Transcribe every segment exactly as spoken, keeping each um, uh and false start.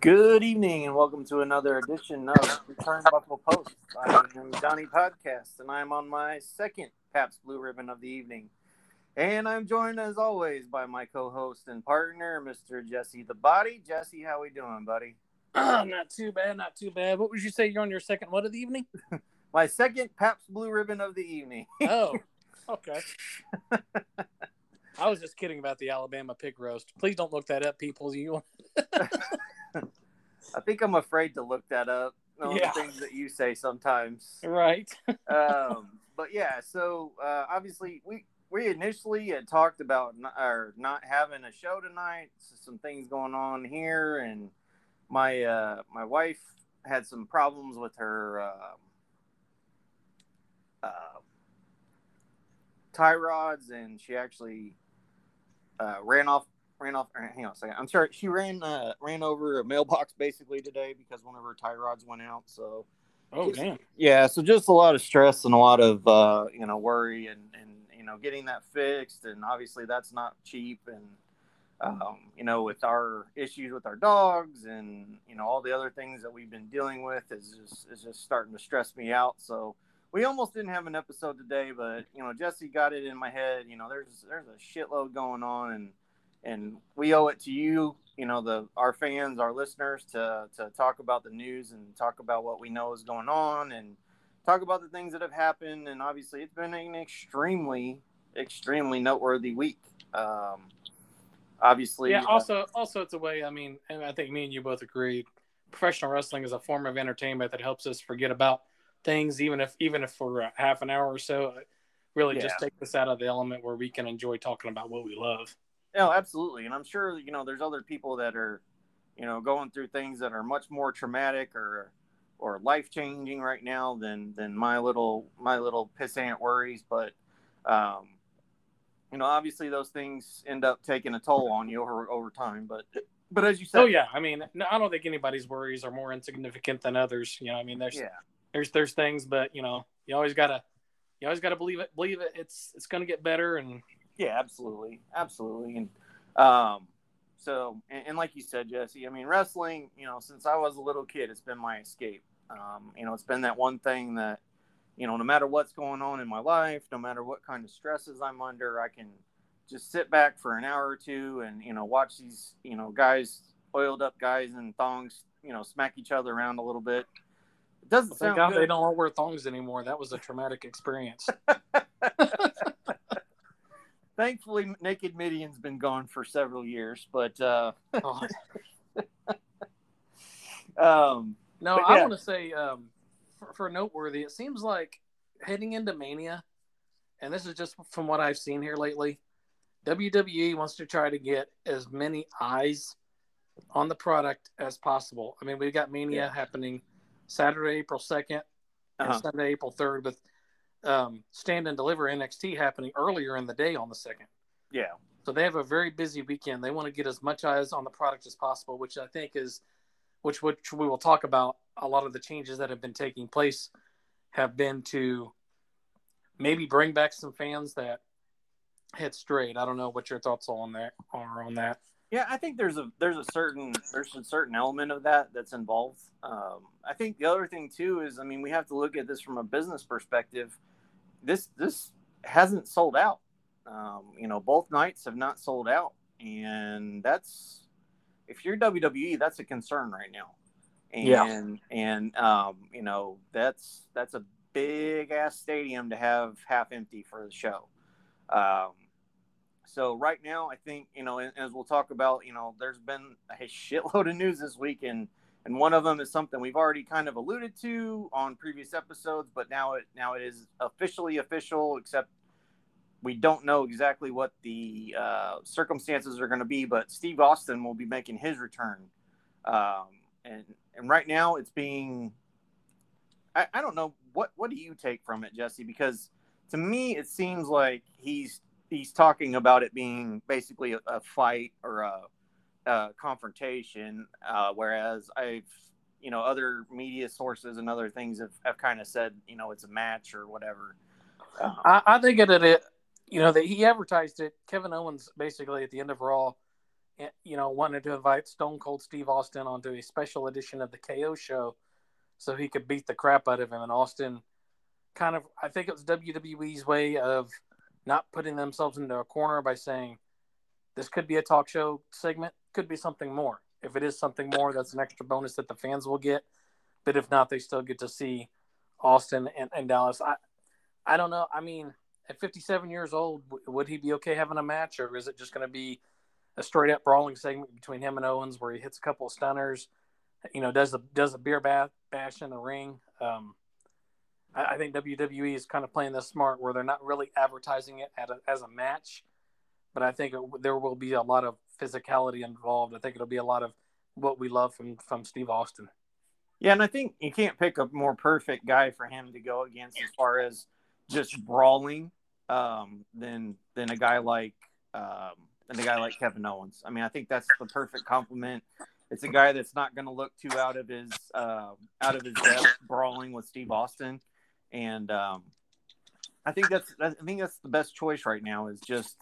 Good evening and welcome to another edition of the Turnbuckle Post. I am Donnie Podcast and I'm on my second Pabst Blue Ribbon of the evening. And I'm joined as always by my co-host and partner, Mister Jesse the Body. Jesse, how we doing, buddy? Oh, not too bad, not too bad. What would you say you're on your second what of the evening? My second Pabst Blue Ribbon of the evening. Oh, okay. I was just kidding about the Alabama pig roast. Please don't look that up, people. You. I think I'm afraid to look that up. All yeah. the things that you say sometimes. Right. um, but yeah, so uh, obviously we we initially had talked about not, or not having a show tonight. So some things going on here, and my uh, my wife had some problems with her uh, uh, tie rods, and she actually uh, ran off. Ran off. Hang on a second. I'm sorry. She ran uh, ran over a mailbox basically today because one of her tie rods went out. So, oh just, damn. Yeah. So just a lot of stress and a lot of uh, you know worry and, and you know getting that fixed, and obviously that's not cheap. And um, you know with our issues with our dogs and you know all the other things that we've been dealing with is just is just starting to stress me out. So we almost didn't have an episode today, but you know Jesse got it in my head. You know there's there's a shitload going on and. And we owe it to you, you know, the our fans, our listeners, to to talk about the news and talk about what we know is going on and talk about the things that have happened. And obviously, it's been an extremely, extremely noteworthy week. Um, obviously, yeah. Also, uh, also, it's a way. I mean, and I think me and you both agree. Professional wrestling is a form of entertainment that helps us forget about things, even if even if for a half an hour or so. Really, yeah. Just take us out of the element where we can enjoy talking about what we love. No, absolutely. And I'm sure, you know, there's other people that are, you know, going through things that are much more traumatic or or life-changing right now than than my little my little pissant worries. But, um, you know, obviously those things end up taking a toll on you over, over time. But but as you said. Oh, yeah. I mean, no, I don't think anybody's worries are more insignificant than others. You know, I mean, there's yeah. there's there's things. But, you know, you always got to you always got to believe it. Believe it. It's it's going to get better. And. Yeah, absolutely, absolutely, and um, so and, and like you said, Jesse, I mean, wrestling, you know, since I was a little kid, it's been my escape. Um, you know, it's been that one thing that, you know, no matter what's going on in my life, no matter what kind of stresses I'm under, I can just sit back for an hour or two and you know watch these you know guys, oiled up guys in thongs, you know, smack each other around a little bit. It doesn't sound good. Thank God they don't all wear thongs anymore. That was a traumatic experience. Thankfully, Naked Midian's been gone for several years, but uh, oh. um, no, but I yeah. want to say um, for, for noteworthy, it seems like heading into Mania, and this is just from what I've seen here lately, W W E wants to try to get as many eyes on the product as possible. I mean, we've got Mania yeah. happening Saturday, April second, and uh-huh. Sunday, April third, with um Stand and Deliver N X T happening earlier in the day on the second. Yeah. So they have a very busy weekend. They want to get as much eyes on the product as possible, which I think is which which we will talk about. A lot of the changes that have been taking place have been to maybe bring back some fans that hit straight. I don't know what your thoughts on that are on that. Yeah, I think there's a there's a certain there's a certain element of that that's involved. Um, I think the other thing too is, I mean, we have to look at this from a business perspective. This this hasn't sold out. Um, you know, both nights have not sold out, and that's if you're W W E, that's a concern right now. And, yeah, and um, you know, that's that's a big ass stadium to have half empty for the show. Um, So right now, I think, you know, as we'll talk about, you know, there's been a shitload of news this week. And, and one of them is something we've already kind of alluded to on previous episodes. But now it now it is officially official, except we don't know exactly what the uh, circumstances are going to be. But Steve Austin will be making his return. Um, and and right now it's being I, I don't know. What, what do you take from it, Jesse? Because to me, it seems like he's. He's talking about it being basically a, a fight or a, a confrontation, uh, whereas I've, you know, other media sources and other things have, have kind of said, you know, it's a match or whatever. Um, I, I think that it, you know, that he advertised it. Kevin Owens basically at the end of Raw you know, wanted to invite Stone Cold Steve Austin onto a special edition of the K O show so he could beat the crap out of him. And Austin kind of, I think it was W W E's way of not putting themselves into a corner by saying, this could be a talk show segment, could be something more. If it is something more, that's an extra bonus that the fans will get. But if not, they still get to see Austin and, and Dallas. I, I don't know. I mean, at fifty-seven years old, would he be okay having a match, or is it just going to be a straight-up brawling segment between him and Owens where he hits a couple of stunners, you know, does a, does a beer bath, bash in the ring? Um, I, I think W W E is kind of playing this smart where they're not really advertising it at a, as a match, but I think it, there will be a lot of physicality involved. I think it'll be a lot of what we love from, from Steve Austin. Yeah, and I think you can't pick a more perfect guy for him to go against as far as just brawling um, than than a guy like um, than a guy like Kevin Owens. I mean, I think that's the perfect compliment. It's a guy that's not going to look too out of his uh, out of his depth brawling with Steve Austin, and um, I think that's I think that's the best choice right now is just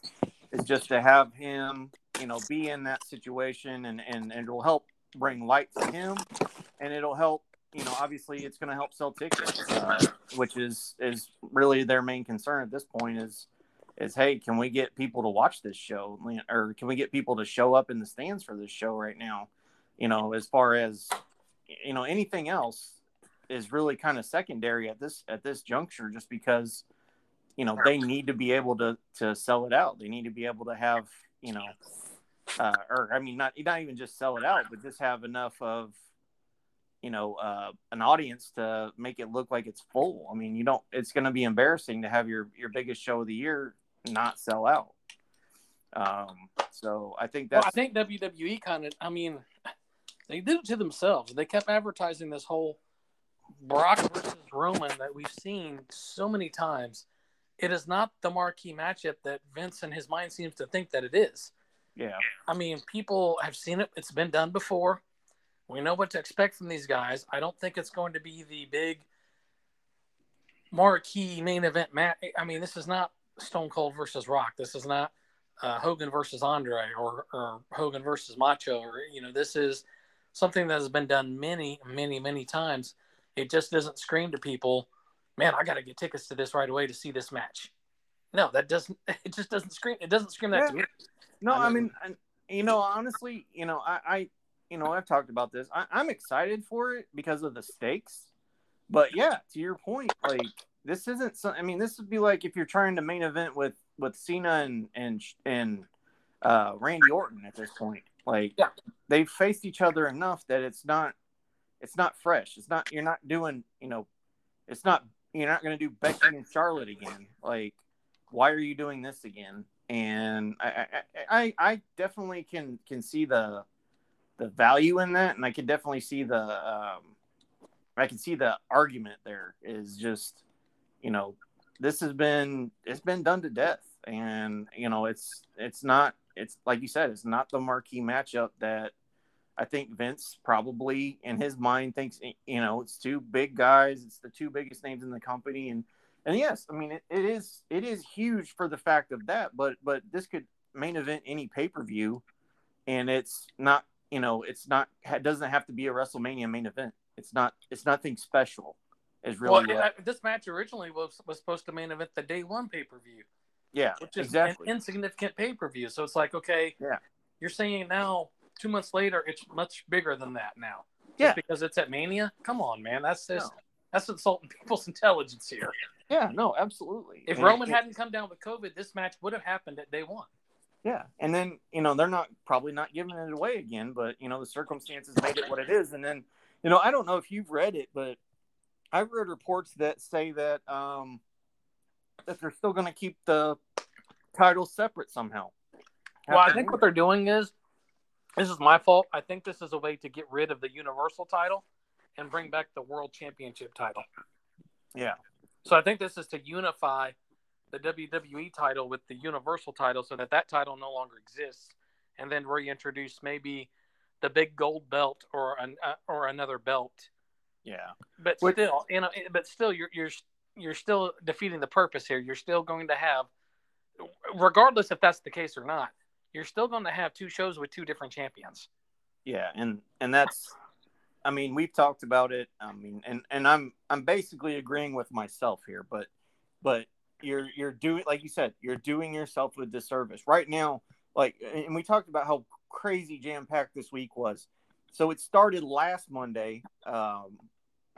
is just to have him, you know, be in that situation, and and, and it'll help bring light to him. And it'll help, you know, obviously it's going to help sell tickets, uh, which is, is really their main concern at this point is, is, hey, can we get people to watch this show, or can we get people to show up in the stands for this show right now? You know, as far as, you know, anything else is really kind of secondary at this, at this juncture, just because, you know, they need to be able to, to sell it out. They need to be able to have, you know, uh, or I mean, not, not even just sell it out, but just have enough of, you know, uh, an audience to make it look like it's full. I mean, you don't, it's going to be embarrassing to have your, your biggest show of the year not sell out. Um, so I think that's, well, I think W W E kind of, I mean, they did it to themselves. They kept advertising this whole Brock versus Roman that we've seen so many times. It is not the marquee matchup that Vince and his mind seems to think that it is. Yeah. I mean, people have seen it. It's been done before. We know what to expect from these guys. I don't think it's going to be the big marquee main event match. I mean, this is not Stone Cold versus Rock. This is not uh, Hogan versus Andre or, or Hogan versus Macho. Or, you know, this is something that has been done many, many, many times. It just doesn't scream to people, man, I got to get tickets to this right away to see this match. No, that doesn't. It just doesn't scream. It doesn't scream that yeah. to me. No, I mean, I mean, you know, honestly, you know, I. I You know, I've talked about this. I, I'm excited for it because of the stakes. But, yeah, to your point, like, this isn't some, I mean, this would be like if you're trying to main event with, with Cena and and, and uh, Randy Orton at this point. Like, yeah. They've faced each other enough that it's not it's not fresh. It's not – you're not doing, you know, it's not – you're not going to do Becky and Charlotte again. Like, why are you doing this again? And I I, I, I definitely can, can see the – the value in that, and I can definitely see the um, I can see the argument there is just, you know, this has been it's been done to death, and you know it's it's not it's like you said, it's not the marquee matchup that I think Vince probably in his mind thinks, you know, it's two big guys, it's the two biggest names in the company, and and yes, I mean it, it is it is huge for the fact of that, but but this could main event any pay-per-view, and it's not. You know, it's not. It doesn't have to be a WrestleMania main event. It's not. It's nothing special. Is really well, it, I, this match originally was was supposed to main event the day one pay per view. Yeah, which is exactly. an insignificant pay per view. So it's like, okay, yeah, you're saying now two months later it's much bigger than that now. Yeah, just because it's at Mania. Come on, man. That's just no. that's insulting people's intelligence here. Yeah, no, absolutely. If and Roman it, hadn't come down with COVID, this match would have happened at day one. Yeah, and then, you know, they're not probably not giving it away again, but, you know, the circumstances made it what it is. And then, you know, I don't know if you've read it, but I've read reports that say that um, that they're still going to keep the titles separate somehow. Well, I think what they're doing is, this is my fault, I think this is a way to get rid of the Universal title and bring back the World Championship title. Yeah. So I think this is to unify the W W E title with the Universal title so that that title no longer exists, and then reintroduce maybe the big gold belt or an, uh, or another belt. Yeah. But Which, still, you know, but still you're, you're, you're still defeating the purpose here. You're still going to have, regardless if that's the case or not, you're still going to have two shows with two different champions. Yeah, and and that's, I mean, we've talked about it. I mean, and, and I'm I'm basically agreeing with myself here, but but you're you're doing, like you said, you're doing yourself a disservice right now. Like, and we talked about how crazy jam-packed this week was. So it started last Monday um,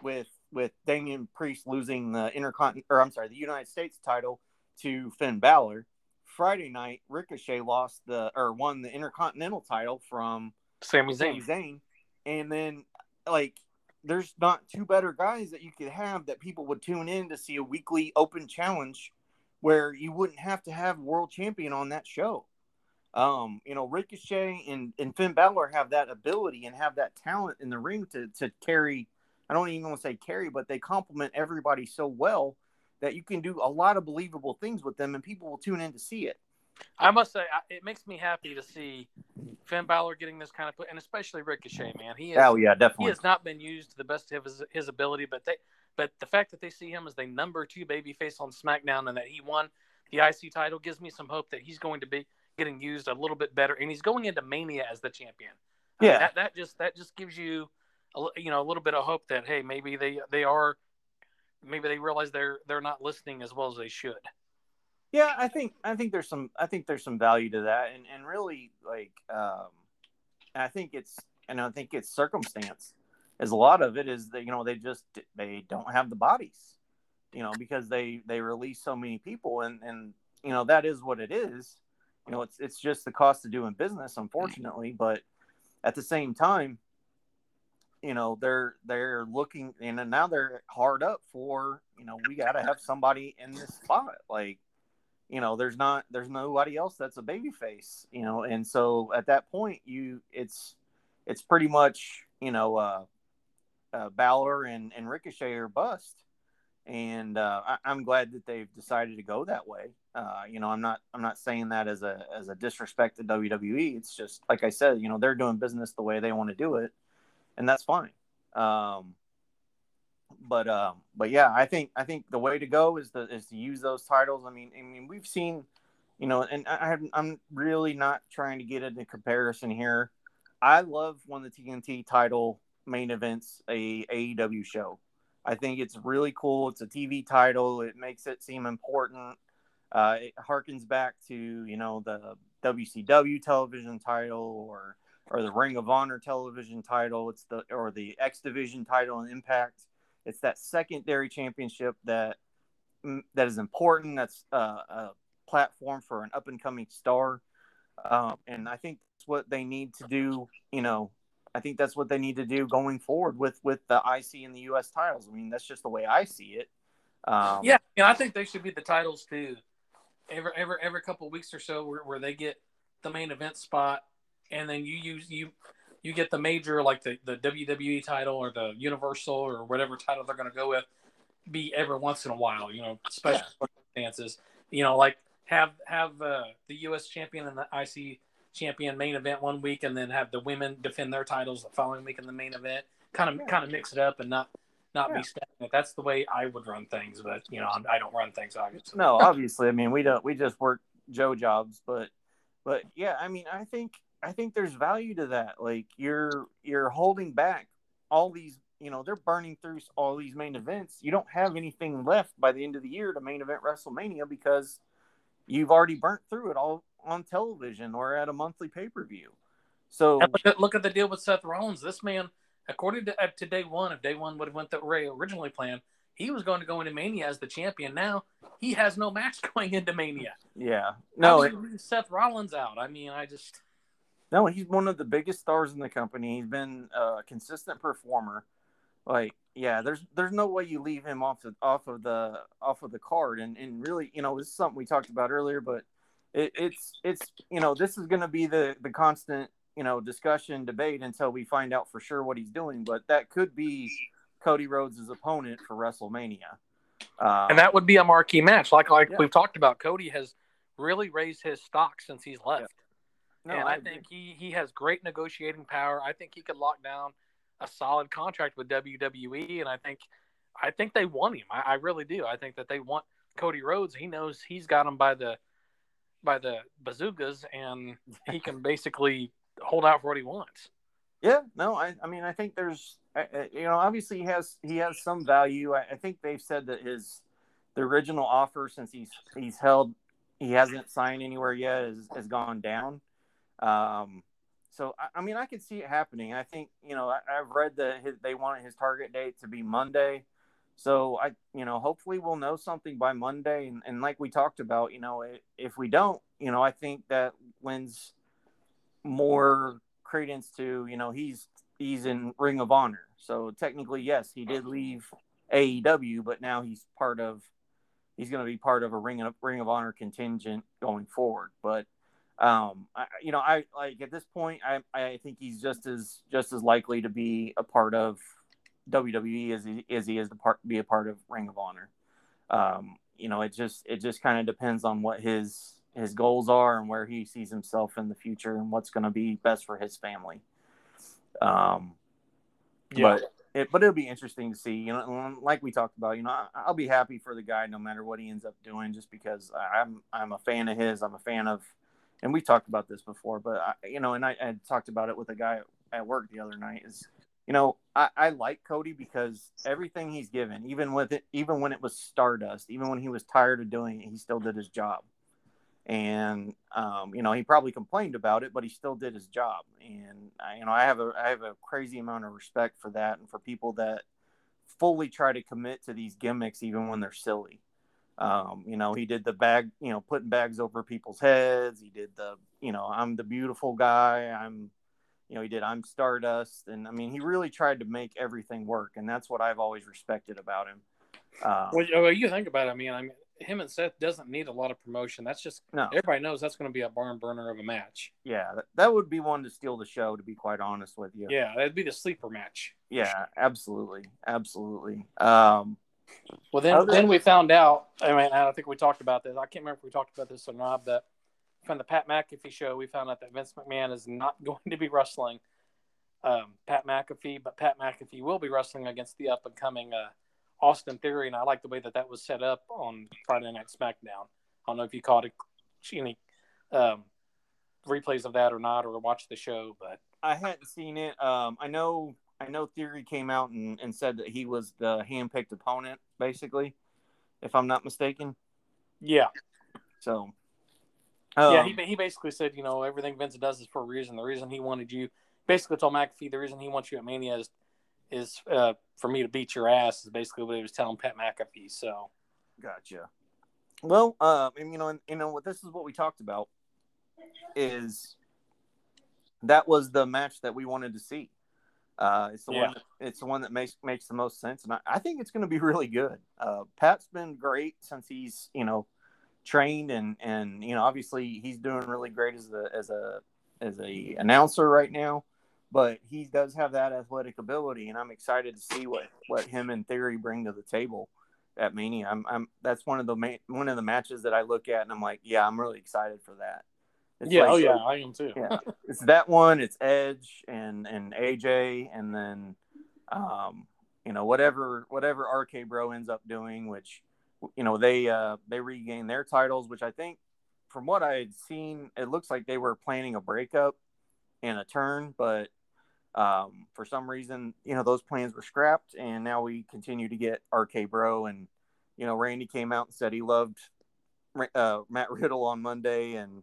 with with Damian Priest losing the Intercontinental, or I'm sorry, the United States title to Finn Bálor. Friday night, Ricochet lost the or won the Intercontinental title from Sami Zayn. Zayn. And then, like, there's not two better guys that you could have that people would tune in to see a weekly open challenge where you wouldn't have to have world champion on that show. Um, you know, Ricochet and, and Finn Bálor have that ability and have that talent in the ring to, to carry. I don't even want to say carry, but they complement everybody so well that you can do a lot of believable things with them, and people will tune in to see it. I must say, it makes me happy to see Finn Bálor getting this kind of – and especially Ricochet, man. He is, oh, yeah, definitely. He has not been used to the best of his, his ability, but they, but the fact that they see him as the number two babyface on SmackDown and that he won the I C title gives me some hope that he's going to be getting used a little bit better, and he's going into Mania as the champion. Yeah. I mean, that, that just that just gives you a, you know, a little bit of hope that, hey, maybe they, they are – maybe they realize they're they're not listening as well as they should. Yeah, I think I think there's some I think there's some value to that, and, and really like um, I think it's and I think it's circumstance, as a lot of it is that, you know, they just they don't have the bodies, you know, because they, they release so many people, and, and you know that is what it is, you know it's it's just the cost of doing business, unfortunately, but at the same time, you know they're they're looking, and now they're hard up for, you know we got to have somebody in this spot, like. You know, there's not, there's nobody else that's a babyface, you know, and so at that point, you, it's, it's pretty much, you know, uh, uh, Bálor and, and Ricochet are bust, and uh, I, I'm glad that they've decided to go that way. Uh, you know, I'm not, I'm not saying that as a, as a disrespect to W W E. It's just, like I said, you know, they're doing business the way they want to do it, and that's fine. Um, But um, but yeah, I think I think the way to go is to is to use those titles. I mean, I mean, we've seen, you know, and I, I'm really not trying to get into comparison here. I love when the T N T title main events a A E W show. I think it's really cool. It's a T V title. It makes it seem important. Uh, it harkens back to, you know, the W C W television title or or the Ring of Honor television title. It's the or the X Division title in Impact. It's that secondary championship that that is important. That's a, a platform for an up-and-coming star, um, and I think that's what they need to do. You know, I think that's what they need to do going forward with, with the I C and the U S titles. I mean, that's just the way I see it. Um, yeah, you know, I think they should be the titles too. Every every every couple of weeks or so, where, where they get the main event spot, and then you use you. You get the major, like the, the W W E title or the Universal or whatever title they're going to go with, be every once in a while, you know, special circumstances. Yeah. You know, like have have uh, the U S champion and the I C champion main event one week, and then have the women defend their titles the following week in the main event. Kind of yeah. kind of mix it up and not not yeah. be stagnant. That's the way I would run things, but you know, I don't run things obviously. No, obviously. I mean, we don't. We just work Joe jobs, but but yeah, I mean, I think. I think there's value to that. Like you're, you're holding back all these, you know, they're burning through all these main events. You don't have anything left by the end of the year to main event WrestleMania because you've already burnt through it all on television or at a monthly pay-per-view. So look at, look at the deal with Seth Rollins. This man, according to, to day one, if day one would have went the way originally planned, he was going to go into Mania as the champion. Now he has no match going into Mania. Yeah. No, it, Seth Rollins out. I mean, I just, No, he's one of the biggest stars in the company. He's been a consistent performer. Like, yeah, there's there's no way you leave him off the off of the off of the card. And and really, you know, this is something we talked about earlier, but it, it's it's you know, this is going to be the the constant you know discussion debate until we find out for sure what he's doing. But that could be Cody Rhodes' opponent for WrestleMania, um, and that would be a marquee match. Like like yeah. we've talked about, Cody has really raised his stock since he's left. Yeah. No, and I, I think he, he has great negotiating power. I think he could lock down a solid contract with W W E, and I think I think they want him. I, I really do. I think that they want Cody Rhodes. He knows he's got him by the by the bazookas, and he can basically hold out for what he wants. Yeah, no, I, I mean, I think there's, you know, obviously he has he has some value. I, I think they've said that his the original offer, since he's he's held, he hasn't signed anywhere yet, has, has gone down. Um, so I, I mean, I could see it happening. I think, you know, I, I've read that his, they wanted his target date to be Monday. So I, you know, hopefully we'll know something by Monday. And, and like we talked about, you know, if we don't, you know, I think that lends more credence to, you know, he's he's in Ring of Honor. So technically, yes, he did leave A E W, but now he's part of, he's going to be part of a Ring of Ring of Honor contingent going forward. But um, I, you know, I like at this point, I I think he's just as just as likely to be a part of W W E as he, as he is to part, be a part of Ring of Honor. Um, you know, it just it just kind of depends on what his his goals are and where he sees himself in the future and what's going to be best for his family. Um, yeah. But it, but it'll be interesting to see. You know, like we talked about, you know, I, I'll be happy for the guy no matter what he ends up doing, just because I'm I'm a fan of his. I'm a fan of, and we talked about this before, but I, you know, and I, I talked about it with a guy at work the other night is. You know, I, I like Cody because everything he's given, even with it, even when it was Stardust, even when he was tired of doing it, he still did his job. And um, you know, he probably complained about it, but he still did his job. And I, you know, I have a I have a crazy amount of respect for that, and for people that fully try to commit to these gimmicks even when they're silly. Um, you know, he did the bag, you know, putting bags over people's heads. He did the, you know, I'm the beautiful guy. I'm You know, he did I'm Stardust. And, I mean, he really tried to make everything work. And that's what I've always respected about him. Um, well, you think about it. I mean, I mean, him and Seth doesn't need a lot of promotion. That's just no. Everybody knows that's going to be a barn burner of a match. Yeah, that, that would be one to steal the show, to be quite honest with you. Yeah, that'd be the sleeper match. Yeah, absolutely. Absolutely. Um, well, then then we found out, I mean, I think we talked about this. I can't remember if we talked about this or not, but from the Pat McAfee show, we found out that Vince McMahon is not going to be wrestling um, Pat McAfee, but Pat McAfee will be wrestling against the up-and-coming uh, Austin Theory, and I like the way that that was set up on Friday Night SmackDown. I don't know if you caught any um, replays of that or not, or watched the show, but I hadn't seen it. Um, I know, I know Theory came out and, and said that he was the hand-picked opponent, basically, if I'm not mistaken. Yeah. So. Um, yeah, he he basically said, you know, everything Vince does is for a reason. The reason he wanted you, basically told McAfee, the reason he wants you at Mania is, is uh, for me to beat your ass, is basically what he was telling Pat McAfee. So, gotcha. Well, uh, and, you know, and, you know what, this is what we talked about, is that was the match that we wanted to see. Uh, it's the yeah. one. That, it's the one that makes makes the most sense, and I, I think it's going to be really good. Uh, Pat's been great since he's, you know, trained, and and you know, obviously he's doing really great as a as a as a announcer right now, but he does have that athletic ability, and I'm excited to see what what him and Theory bring to the table at Mania. I'm I'm that's one of the ma- one of the matches that I look at and I'm like, yeah, I'm really excited for that. It's yeah, like, oh yeah, I am too. Yeah, it's that one. It's Edge and and A J, and then um you know whatever whatever R K Bro ends up doing, which. You know, they uh, they regained their titles, which I think, from what I had seen, it looks like they were planning a breakup and a turn. But um, for some reason, you know, those plans were scrapped. And now we continue to get R K Bro. And, you know, Randy came out and said he loved uh, Matt Riddle on Monday. And,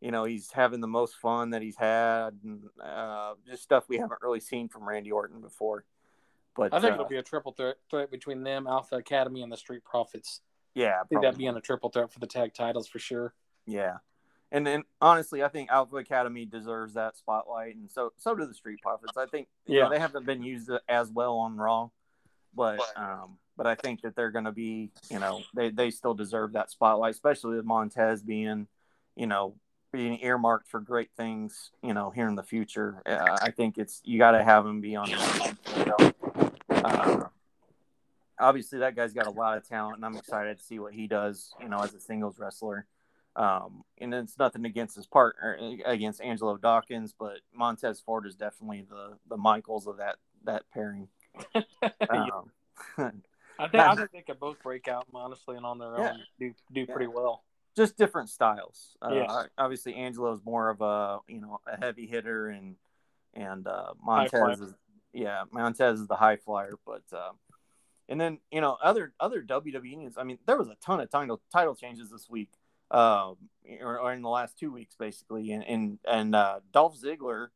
you know, he's having the most fun that he's had. And, uh, just stuff we haven't really seen from Randy Orton before. But, I think uh, it'll be a triple threat, threat between them, Alpha Academy, and the Street Profits. Yeah, probably. I think that'd be in a triple threat for the tag titles for sure. Yeah, and then honestly, I think Alpha Academy deserves that spotlight, and so so do the Street Profits. I think yeah, you know, they haven't been used as well on Raw, but um, but I think that they're going to be, you know, they they still deserve that spotlight, especially with Montez being, you know, being earmarked for great things, you know, here in the future. Uh, I think it's you got to have him be on. The Uh, obviously that guy's got a lot of talent, and I'm excited to see what he does, you know, as a singles wrestler. Um, and it's nothing against his partner, against Angelo Dawkins, but Montez Ford is definitely the, the Michaels of that, that pairing. Um, I think I think they could both break out, honestly, and on their own yeah. do do yeah. pretty well. just different styles. Uh, yes. Obviously, Angelo's more of a you know a heavy hitter, and and uh, Montez is yeah Montez is the high flyer. But uh, and then you know other other W W E news. I mean, there was a ton of title title changes this week, uh, or, or in the last two weeks basically, and and and uh, Dolph Ziggler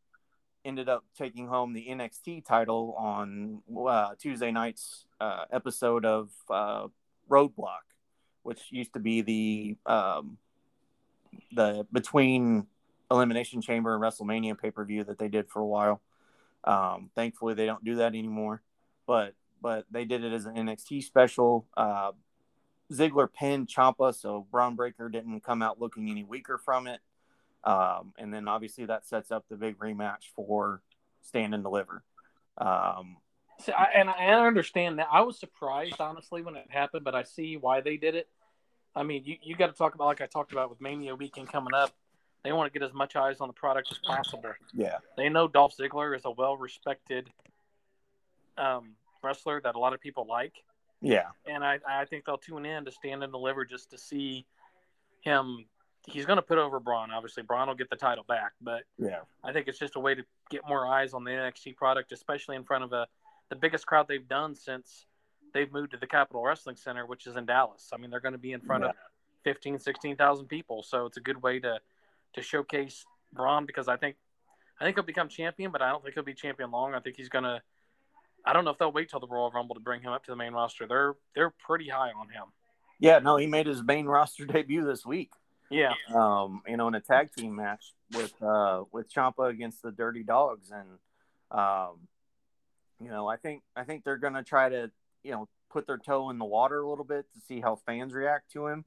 ended up taking home the N X T title on uh, Tuesday night's uh, episode of uh, Roadblock, which used to be the um, the between Elimination Chamber and WrestleMania pay-per-view that they did for a while. Um, thankfully, they don't do that anymore, but but they did it as an N X T special. Uh, Ziggler pinned Ciampa, so Bron Breakker didn't come out looking any weaker from it. Um, and then obviously that sets up the big rematch for Stand and Deliver. Um, so I, and I understand that. I was surprised, honestly, when it happened, but I see why they did it. I mean, you, you got to talk about, like I talked about with Mania weekend coming up, they want to get as much eyes on the product as possible. Yeah. They know Dolph Ziggler is a well-respected um, wrestler that a lot of people like. Yeah. And I, I think they'll tune in to Stand and Deliver just to see him. He's going to put over Braun. Obviously, Braun will get the title back, but yeah, I think it's just a way to get more eyes on the N X T product, especially in front of a, the biggest crowd they've done since they've moved to the Capitol Wrestling Center, which is in Dallas. I mean, they're going to be in front yeah. of fifteen, sixteen thousand people, so it's a good way to, to showcase Braun, because I think I think he'll become champion, but I don't think he'll be champion long. I think he's going to – I don't know if they'll wait till the Royal Rumble to bring him up to the main roster. They're they're pretty high on him. Yeah, no, he made his main roster debut this week. Yeah, um, you know, in a tag team match with uh, with Ciampa against the Dirty Dogs, and um, you know, I think I think they're gonna try to you know put their toe in the water a little bit to see how fans react to him,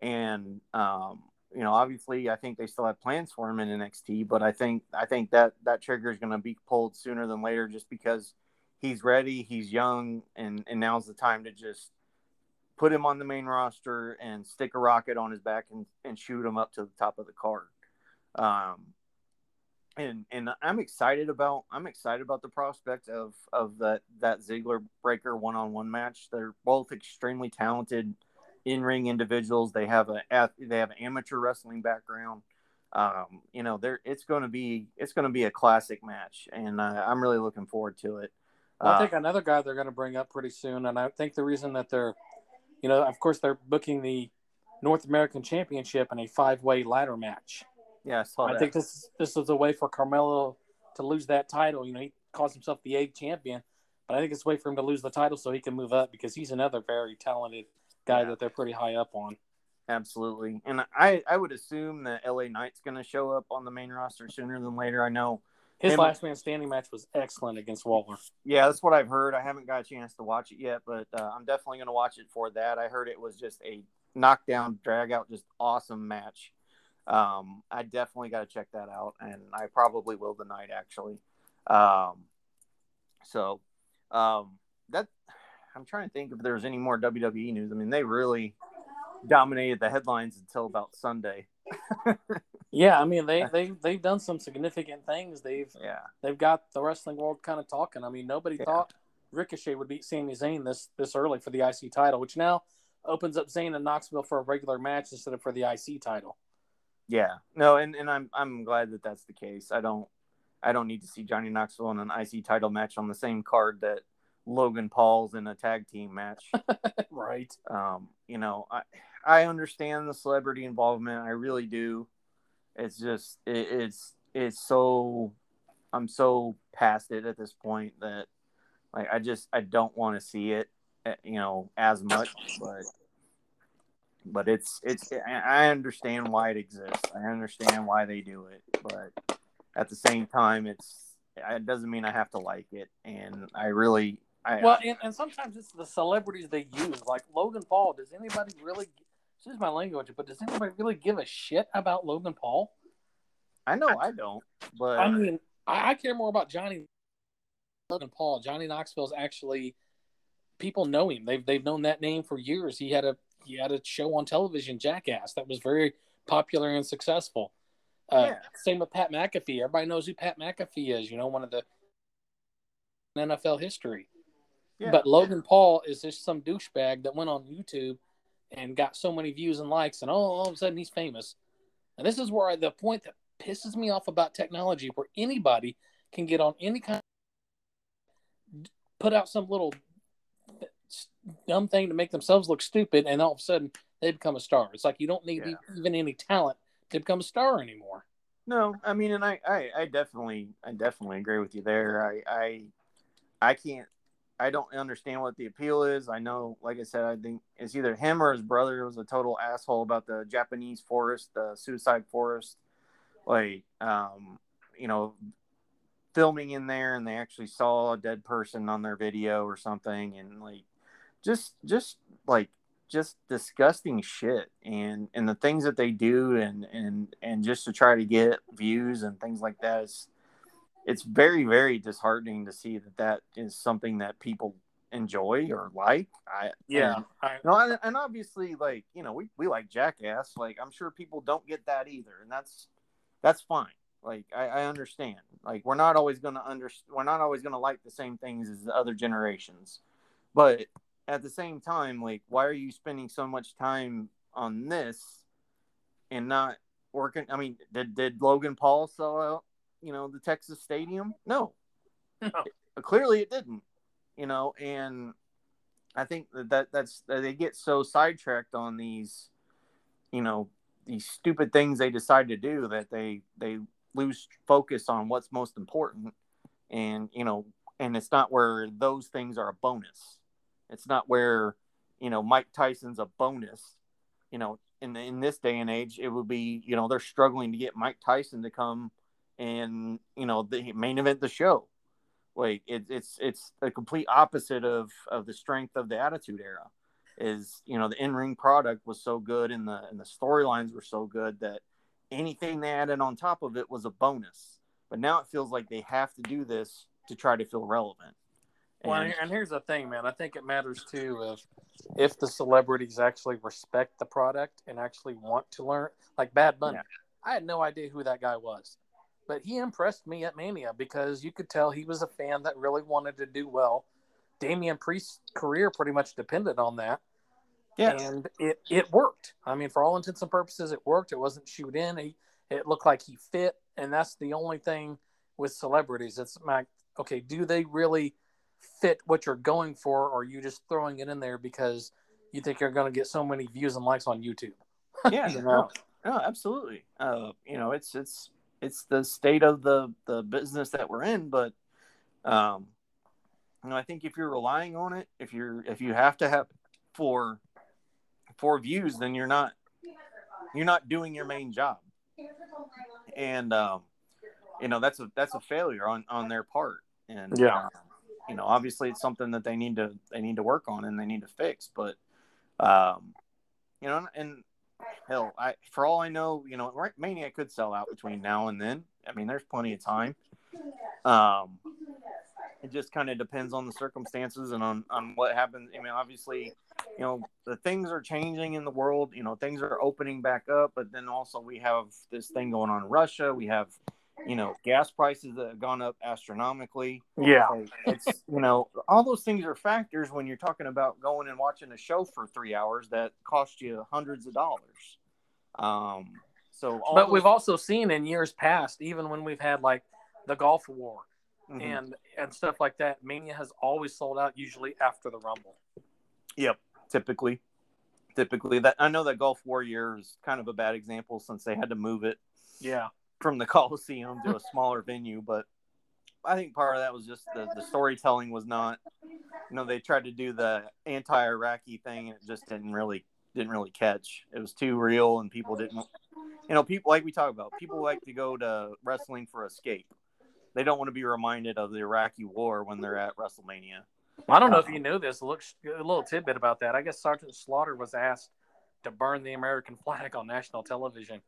and um, you know, obviously, I think they still have plans for him in N X T, but I think I think that that trigger is gonna be pulled sooner than later, just because he's ready, he's young, and and now's the time to just put him on the main roster and stick a rocket on his back and, and shoot him up to the top of the card. Um, and, and I'm excited about, I'm excited about the prospect of, of that, that Ziggler Breakker one-on-one match. They're both extremely talented in-ring individuals. They have a, they have an amateur wrestling background. Um, you know, they're, it's going to be, it's going to be a classic match, and uh, I'm really looking forward to it. Uh, I think another guy they're going to bring up pretty soon. And I think the reason that they're, You know, of course, they're booking the North American Championship in a five-way ladder match. Yeah, I saw that. I think this this is a way for Carmelo to lose that title. You know, he calls himself the A champion, but I think it's a way for him to lose the title so he can move up, because he's another very talented guy yeah. that they're pretty high up on. Absolutely. And I, I would assume that L A Knight's going to show up on the main roster sooner than later. I know his last man standing match was excellent against Waller. Yeah, that's what I've heard. I haven't got a chance to watch it yet, but uh, I'm definitely going to watch it for that. I heard it was just a knockdown, drag-out, just awesome match. Um, I definitely got to check that out, and I probably will tonight, actually. Um, so um, that I'm trying to think if there's any more W W E news. I mean, they really dominated the headlines until about Sunday. Yeah, I mean they they they've done some significant things. They've yeah. they've got the wrestling world kind of talking. I mean, nobody yeah. thought Ricochet would beat Sami Zayn this this early for the I C title, which now opens up Zayn in Knoxville for a regular match instead of for the I C title. Yeah, no, and, and I'm I'm glad that that's the case. I don't I don't need to see Johnny Knoxville in an I C title match on the same card that Logan Paul's in a tag team match. Right. Um, you know, I I understand the celebrity involvement. I really do. It's just it, it's it's so I'm so past it at this point that like I just I don't want to see it, you know, as much. But but it's it's I understand why it exists. I understand why they do it. But at the same time, it's it doesn't mean I have to like it. And I really I well, and, and sometimes it's the celebrities they use, like Logan Paul. Does anybody really? This is my language, but does anybody really give a shit about Logan Paul? I know I, I don't, but... I mean, I, I care more about Johnny Logan Paul. Johnny Knoxville's actually... People know him. They've they've known that name for years. He had a he had a show on television, Jackass, that was very popular and successful. Uh, yeah. Same with Pat McAfee. Everybody knows who Pat McAfee is, you know, one of the... N F L history. Yeah. But Logan Paul is just some douchebag that went on YouTube and got so many views and likes, and all, all of a sudden he's famous. And this is where I, the point that pisses me off about technology, where anybody can get on any kind of, put out some little dumb thing to make themselves look stupid, and all of a sudden they become a star. It's like you don't need yeah. even any talent to become a star anymore. No, I mean, and I, I, I definitely, I definitely agree with you there. I, I, I can't, I don't understand what the appeal is. I know, like I said, I think it's either him or his brother was a total asshole about the Japanese forest, the suicide forest, like, um, you know, filming in there, and they actually saw a dead person on their video or something, and like, just, just like. just disgusting shit, and and the things that they do, and and and just to try to get views and things like that, it's, it's very, very disheartening to see that that is something that people enjoy or like. I yeah and, I, no, and, and obviously, like, you know, we, we like Jackass, like I'm sure people don't get that either, and that's that's fine. Like I, I understand, like we're not always going to under we're not always going to like the same things as the other generations, but at the same time, like, why are you spending so much time on this and not working? I mean, did, did Logan Paul sell out, you know, the Texas Stadium? No. no. It, clearly it didn't, you know, and I think that, that that's, that they get so sidetracked on these, you know, these stupid things they decide to do that they, they lose focus on what's most important. And, you know, and it's not where those things are a bonus. It's not where, you know, Mike Tyson's a bonus, you know, in the, in this day and age, it would be, you know, they're struggling to get Mike Tyson to come and, you know, the main event, the show. Like it, it's, it's the complete opposite of, of the strength of the Attitude Era is, you know, the in-ring product was so good and the, and the storylines were so good that anything they added on top of it was a bonus, but now it feels like they have to do this to try to feel relevant. Well, and here's the thing, man. I think it matters, too, if, if the celebrities actually respect the product and actually want to learn. Like Bad Bunny. Yeah. I had no idea who that guy was. But he impressed me at Mania because you could tell he was a fan that really wanted to do well. Damian Priest's career pretty much depended on that. Yeah. And it, it worked. I mean, for all intents and purposes, it worked. It wasn't shoot in. He, it looked like he fit. And that's the only thing with celebrities. It's like, okay, do they really fit what you're going for, or are you just throwing it in there because you think you're going to get so many views and likes on YouTube? Yeah, you know? no, no, absolutely. Uh, you know, it's it's it's the state of the, the business that we're in, but um, you know, I think if you're relying on it, if you're if you have to have for for views, then you're not you're not doing your main job, and um, you know that's a that's a failure on on their part, and yeah. Um, You know, obviously it's something that they need to they need to work on and they need to fix. But, um, you know, and hell, I for all I know, you know, Mania could sell out between now and then. I mean, there's plenty of time. Um, it just kind of depends on the circumstances and on, on what happens. I mean, obviously, you know, the things are changing in the world. You know, things are opening back up. But then also we have this thing going on in Russia. We have, you know, gas prices that have gone up astronomically. Yeah. Like it's, you know, all those things are factors when you're talking about going and watching a show for three hours that cost you hundreds of dollars. Um, so, all but those- we've also seen in years past, even when we've had like the Gulf War mm-hmm. and, and stuff like that, Mania has always sold out usually after the Rumble. Yep. Typically, typically that I know that Gulf War year is kind of a bad example since they had to move it. Yeah. From the Coliseum to a smaller venue, but I think part of that was just the, the storytelling was not, you know, they tried to do the anti-Iraqi thing and it just didn't really didn't really catch. It was too real and people didn't, you know, people like we talk about, people like to go to wrestling for escape. They don't want to be reminded of the Iraqi war when they're at WrestleMania. Well, I don't know um, if you knew this. Look, a little tidbit about that. I guess Sergeant Slaughter was asked to burn the American flag on national television.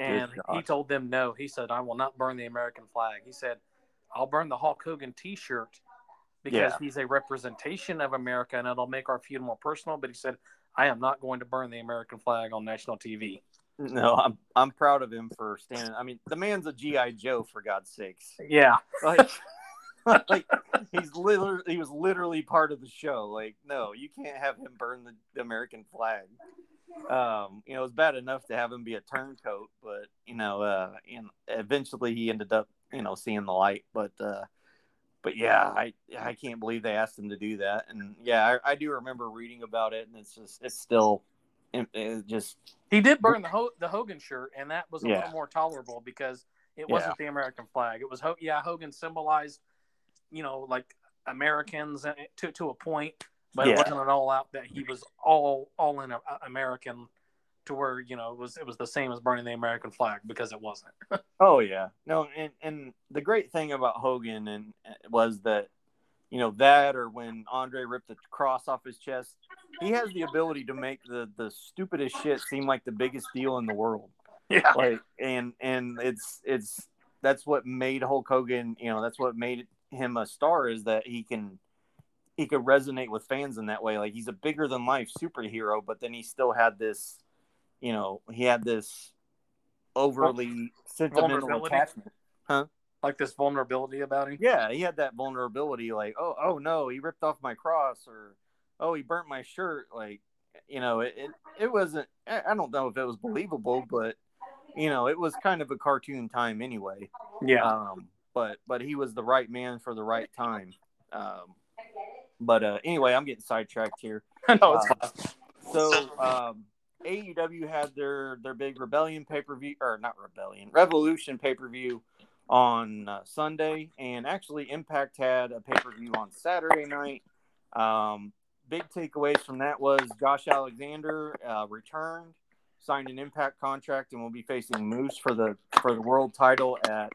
And he told them no. He said, I will not burn the American flag. He said, I'll burn the Hulk Hogan T-shirt because yeah. he's a representation of America and it'll make our feud more personal. But he said, I am not going to burn the American flag on national T V. No, I'm I'm proud of him for standing. I mean, the man's a G I Joe, for God's sakes. Yeah. Like, Like, he's literally he was literally part of the show. Like, no, you can't have him burn the, the American flag. Um, you know, it was bad enough to have him be a turncoat, but you know, uh, and eventually he ended up, you know, seeing the light. But uh, but yeah, I I can't believe they asked him to do that. And yeah, I, I do remember reading about it, and it's just it's still. It, it just he did burn the Ho- the Hogan shirt, and that was a yeah. little more tolerable because it wasn't yeah. the American flag. It was Ho- yeah Hogan symbolized, you know, like Americans to to a point, but yeah. it wasn't at all out that he was all all in a, a American, to where, you know, it was it was the same as burning the American flag, because it wasn't. Oh yeah, no, and and the great thing about Hogan and was that, you know, that or when Andre ripped the cross off his chest. He has the ability to make the, the stupidest shit seem like the biggest deal in the world. Yeah. Like, and and it's it's that's what made Hulk Hogan, you know, that's what made him a star, is that he can he could resonate with fans in that way. Like, he's a bigger than life superhero, but then he still had this, you know, he had this overly sentimental attachment. Huh? Like this vulnerability about him. Yeah, he had that vulnerability, like, oh oh no, he ripped off my cross, or oh, he burnt my shirt. Like, you know, it, it, it wasn't, I don't know if it was believable, but, you know, it was kind of a cartoon time anyway. Yeah. Um, but, but he was the right man for the right time. Um, but uh, anyway, I'm getting sidetracked here. No, it's uh, so um, A E W had their, their big Rebellion pay-per-view, or not Rebellion, Revolution pay-per-view on uh, Sunday. And actually Impact had a pay-per-view on Saturday night. Um, Big takeaways from that was Josh Alexander uh, returned, signed an Impact contract, and will be facing Moose for the for the world title at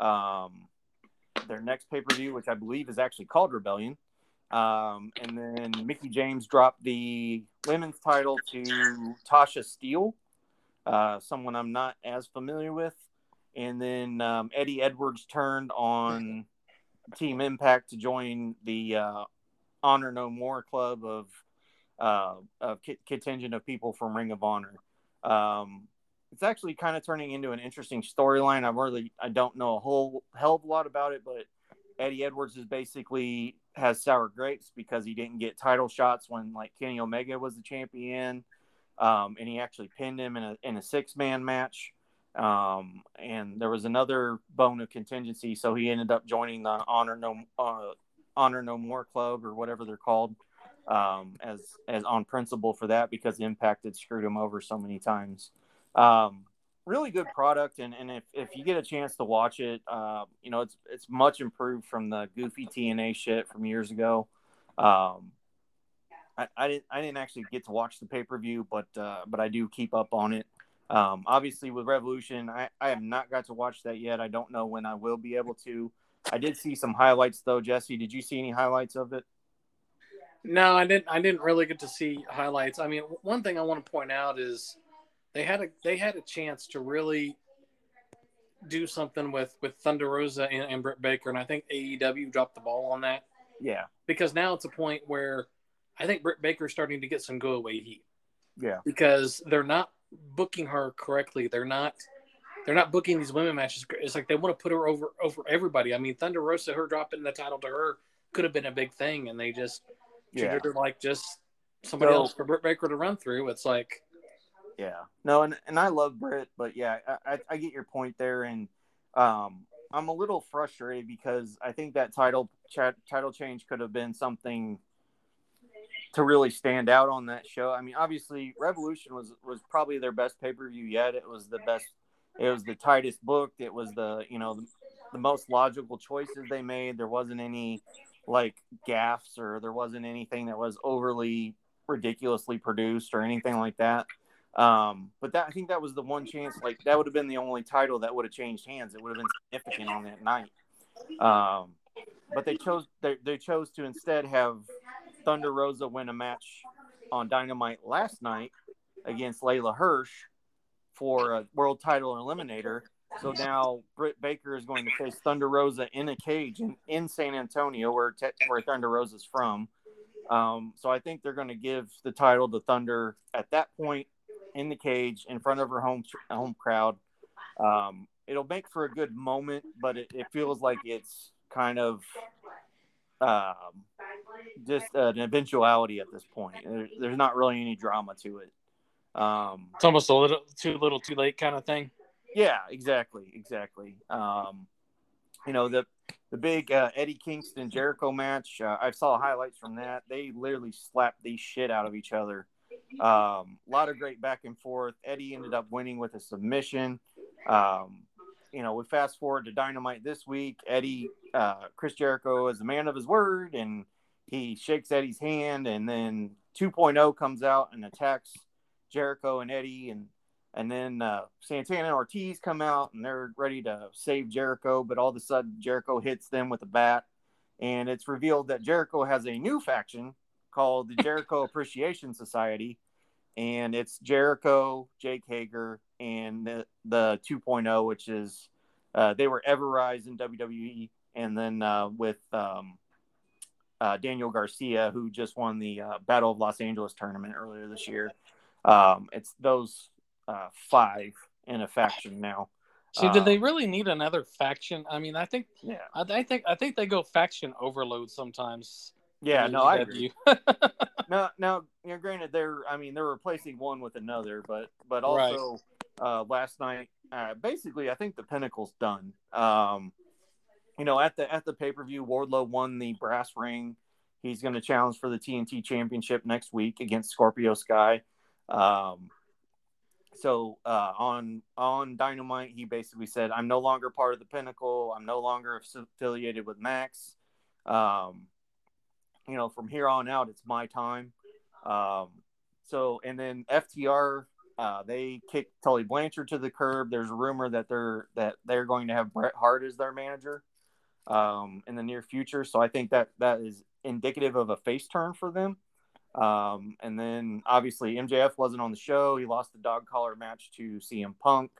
um, their next pay-per-view, which I believe is actually called Rebellion. Um, and then Mickie James dropped the women's title to Tasha Steele, uh, someone I'm not as familiar with. And then um, Eddie Edwards turned on Team Impact to join the uh, Honor No More Club of uh of contingent of people from Ring of Honor. Um it's actually kind of turning into an interesting storyline. I really I don't know a whole hell of a lot about it, but Eddie Edwards is basically has sour grapes because he didn't get title shots when, like, Kenny Omega was the champion, um and he actually pinned him in a in a six man match. Um and there was another bone of contingency, so he ended up joining the Honor No uh Honor No More Club, or whatever they're called, um, as as on principle for that, because Impact had screwed him over so many times. Um, really good product, and, and if, if you get a chance to watch it, uh, you know, it's it's much improved from the goofy T N A shit from years ago. Um, I, I didn't I didn't actually get to watch the pay per view, but uh, but I do keep up on it. Um, obviously, with Revolution, I, I have not got to watch that yet. I don't know when I will be able to. I did see some highlights, though. Jesse, did you see any highlights of it? No, I didn't. I didn't really get to see highlights. I mean, one thing I want to point out is they had a they had a chance to really do something with, with Thunder Rosa and, and Britt Baker, and I think A E W dropped the ball on that. Yeah, because now it's a point where I think Britt Baker is starting to get some go away heat. Yeah, because they're not booking her correctly. They're not. They're not booking these women matches. It's like they want to put her over over everybody. I mean, Thunder Rosa, her dropping the title to her could have been a big thing, and they just treated yeah. her like just somebody so, else for Britt Baker to run through. It's like, yeah, no, and, and I love Britt, but yeah, I, I, I get your point there, and um, I'm a little frustrated because I think that title ch- title change could have been something to really stand out on that show. I mean, obviously, Revolution was was probably their best pay per view yet. It was the best. It was the tightest booked. It was the, you know, the, the most logical choices they made. There wasn't any, like, gaffes, or there wasn't anything that was overly ridiculously produced or anything like that. Um, but that I think that was the one chance. Like, that would have been the only title that would have changed hands. It would have been significant on that night. Um, but they chose they, they chose to instead have Thunder Rosa win a match on Dynamite last night against Layla Hirsch for a world title eliminator. So now Britt Baker is going to face Thunder Rosa in a cage in, in San Antonio, where te- where Thunder Rosa's from. Um, so I think they're going to give the title to Thunder at that point in the cage in front of her home home crowd. Um, it'll make for a good moment, but it, it feels like it's kind of um, just an eventuality at this point. There, there's not really any drama to it. Um, it's almost a little too little, too late kind of thing. Yeah, exactly, exactly. Um, you know, the the big uh, Eddie Kingston Jericho match. Uh, I saw highlights from that. They literally slapped the shit out of each other. A um, lot of great back and forth. Eddie ended up winning with a submission. Um, you know, we fast forward to Dynamite this week. Eddie, uh, Chris Jericho is a man of his word, and he shakes Eddie's hand, and then two point oh comes out and attacks Jericho and Eddie, and and then uh, Santana and Ortiz come out, and they're ready to save Jericho, but all of a sudden Jericho hits them with a bat, and it's revealed that Jericho has a new faction called the Jericho Appreciation Society, and it's Jericho, Jake Hager, and the, the two point oh, which is uh, they were Ever-Rise in W W E, and then uh, with um, uh, Daniel Garcia, who just won the uh, Battle of Los Angeles tournament earlier this year. Um, it's those uh, five in a faction now. See, uh, do they really need another faction? I mean, I think, yeah, I, I think, I think they go faction overload sometimes. Yeah, no, I agree. no, no, you know, granted, they're, I mean, they're replacing one with another, but, but also right. uh, last night, uh, basically, I think the Pinnacle's done. Um, you know, at the at the pay per view, Wardlow won the brass ring. He's going to challenge for the T N T Championship next week against Scorpio Sky. Um, so uh, on on Dynamite, he basically said, "I'm no longer part of the Pinnacle. I'm no longer affiliated with Max. Um, you know, from here on out, it's my time." Um, so and then F T R, uh, they kicked Tully Blanchard to the curb. There's a rumor that they're that they're going to have Bret Hart as their manager um, in the near future. So I think that that is indicative of a face turn for them. Um, and then obviously M J F wasn't on the show. He lost the dog collar match to C M Punk.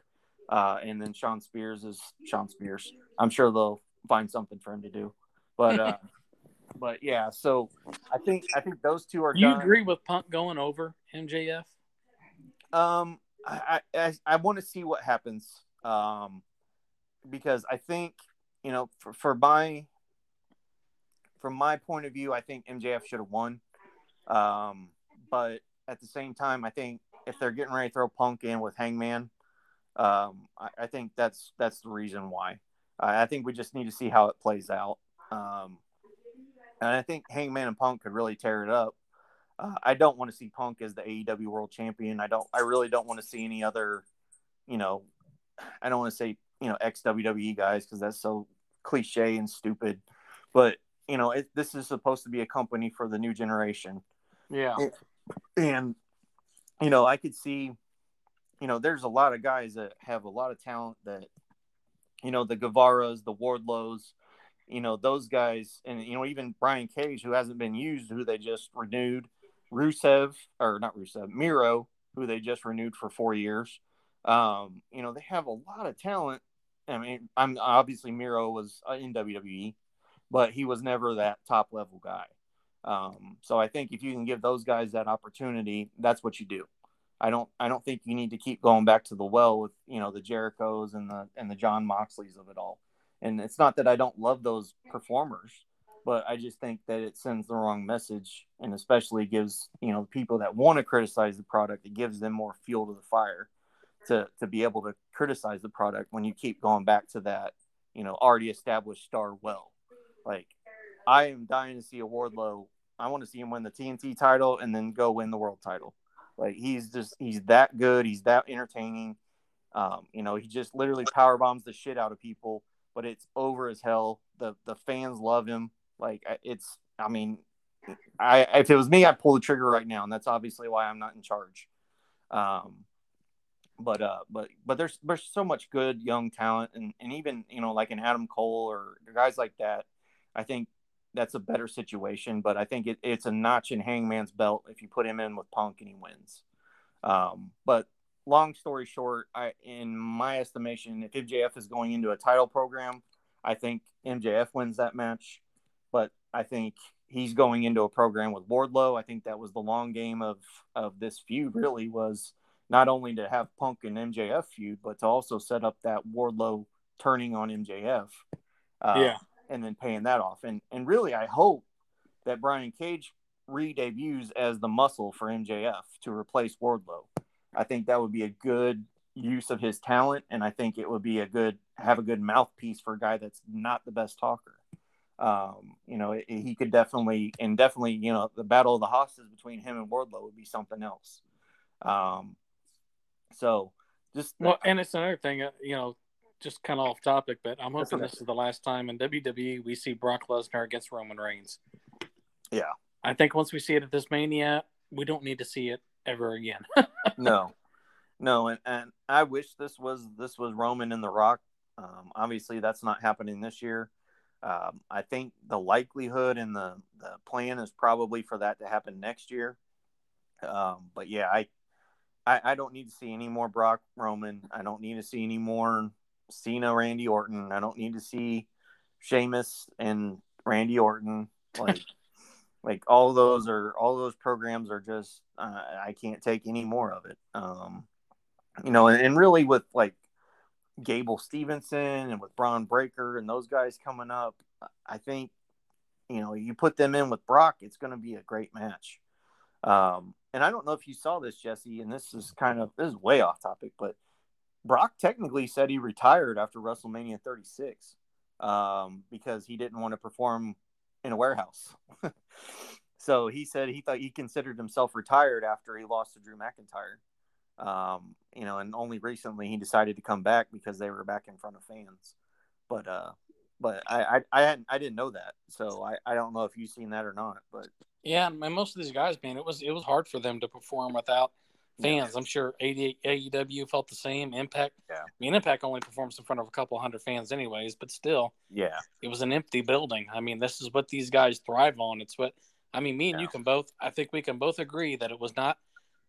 Uh, and then Sean Spears is Sean Spears. I'm sure they'll find something for him to do, but, uh, but yeah, so I think, I think those two are, you done. Agree with Punk going over M J F? Um, I, I, I want to see what happens. Um, because I think, you know, for, for my, from my point of view, I think M J F should have won. Um, but at the same time, I think if they're getting ready to throw Punk in with Hangman, um, I, I think that's, that's the reason why. uh, I think we just need to see how it plays out. Um, and I think Hangman and Punk could really tear it up. Uh, I don't want to see Punk as the A E W World Champion. I don't, I really don't want to see any other, you know, I don't want to say, you know, ex-W W E guys, cause that's so cliche and stupid, but you know, it, this is supposed to be a company for the new generation. Yeah. And, you know, I could see, you know, there's a lot of guys that have a lot of talent that, you know, the Guevaras, the Wardlows, you know, those guys. And, you know, even Brian Cage, who hasn't been used, who they just renewed. Rusev, or not Rusev, Miro, who they just renewed for four years. Um, you know, they have a lot of talent. I mean, I'm obviously Miro was in W W E, but he was never that top level guy. Um, so I think if you can give those guys that opportunity, that's what you do. I don't, I don't think you need to keep going back to the well with, you know, the Jerichos and the, and the John Moxleys of it all. And it's not that I don't love those performers, but I just think that it sends the wrong message, and especially gives, you know, people that want to criticize the product, it gives them more fuel to the fire to, to be able to criticize the product when you keep going back to that, you know, already established star well. Like, I am dying to see a Wardlow. I want to see him win the T N T title and then go win the world title. Like, he's just, he's that good. He's that entertaining. Um, you know, he just literally power bombs the shit out of people, but it's over as hell. The the fans love him. Like, it's, I mean, I if it was me, I'd pull the trigger right now. And that's obviously why I'm not in charge. Um, But uh, but but there's there's so much good young talent, and, and even, you know, like an Adam Cole or guys like that. I think that's a better situation, but I think it, it's a notch in Hangman's belt if you put him in with Punk and he wins. Um, but long story short, I, in my estimation, if M J F is going into a title program, I think M J F wins that match. But I think he's going into a program with Wardlow. I think that was the long game of, of this feud, really, was not only to have Punk and M J F feud, but to also set up that Wardlow turning on M J F. Uh, yeah. and then paying that off. And and really, I hope that Brian Cage re-debuts as the muscle for M J F to replace Wardlow. I think that would be a good use of his talent, and I think it would be a good have a good mouthpiece for a guy that's not the best talker. Um, you know, it, it, he could definitely and definitely, you know, the battle of the hosses between him and Wardlow would be something else. Um, so just well, and it's another thing, you know, just kind of off topic, but I'm hoping this is the last time in W W E we see Brock Lesnar against Roman Reigns. Yeah, I think once we see it at this Mania, we don't need to see it ever again. No, no, and, and I wish this was this was Roman and The Rock. Um, obviously, that's not happening this year. Um, I think the likelihood and the, the plan is probably for that to happen next year. Um, but yeah, I, I I don't need to see any more Brock Roman. I don't need to see any more Cena Randy Orton. I don't need to see Sheamus and Randy Orton. Like like all those are all those programs are just uh, I can't take any more of it. Um, you know, and, and really with like Gable Stevenson and with Bron Breakker and those guys coming up, I think, you know, you put them in with Brock, it's going to be a great match. Um, and I don't know if you saw this, Jesse, and this is kind of, this is way off topic, but Brock technically said he retired after WrestleMania thirty-six um, because he didn't want to perform in a warehouse. So he said he thought he considered himself retired after he lost to Drew McIntyre. Um, you know, and only recently he decided to come back because they were back in front of fans. But, uh, but I, I, I hadn't, I didn't know that. So I, I don't know if you've seen that or not, but yeah. And most of these guys, man, it was, it was hard for them to perform without fans. Yeah. I'm sure A E W felt the same. Impact. Yeah. I mean, Impact only performs in front of a couple hundred fans anyways, but still, yeah, it was an empty building. I mean, this is what these guys thrive on. It's what, I mean, me and yeah. you can both, I think we can both agree that it was not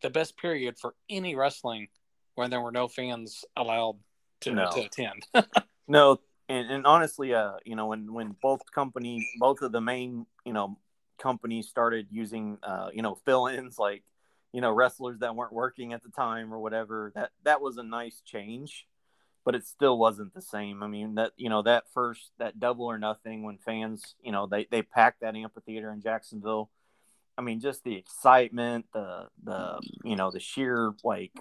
the best period for any wrestling when there were no fans allowed to, no. to attend. No. And, and honestly, uh, you know, when, when both companies, both of the main, you know, companies started using, uh, you know, fill-ins, like, you know, wrestlers that weren't working at the time or whatever, that, that was a nice change, but it still wasn't the same. I mean, that, you know, that first, that Double or Nothing when fans, you know, they, they packed that amphitheater in Jacksonville. I mean, just the excitement, the, the, you know, the sheer, like,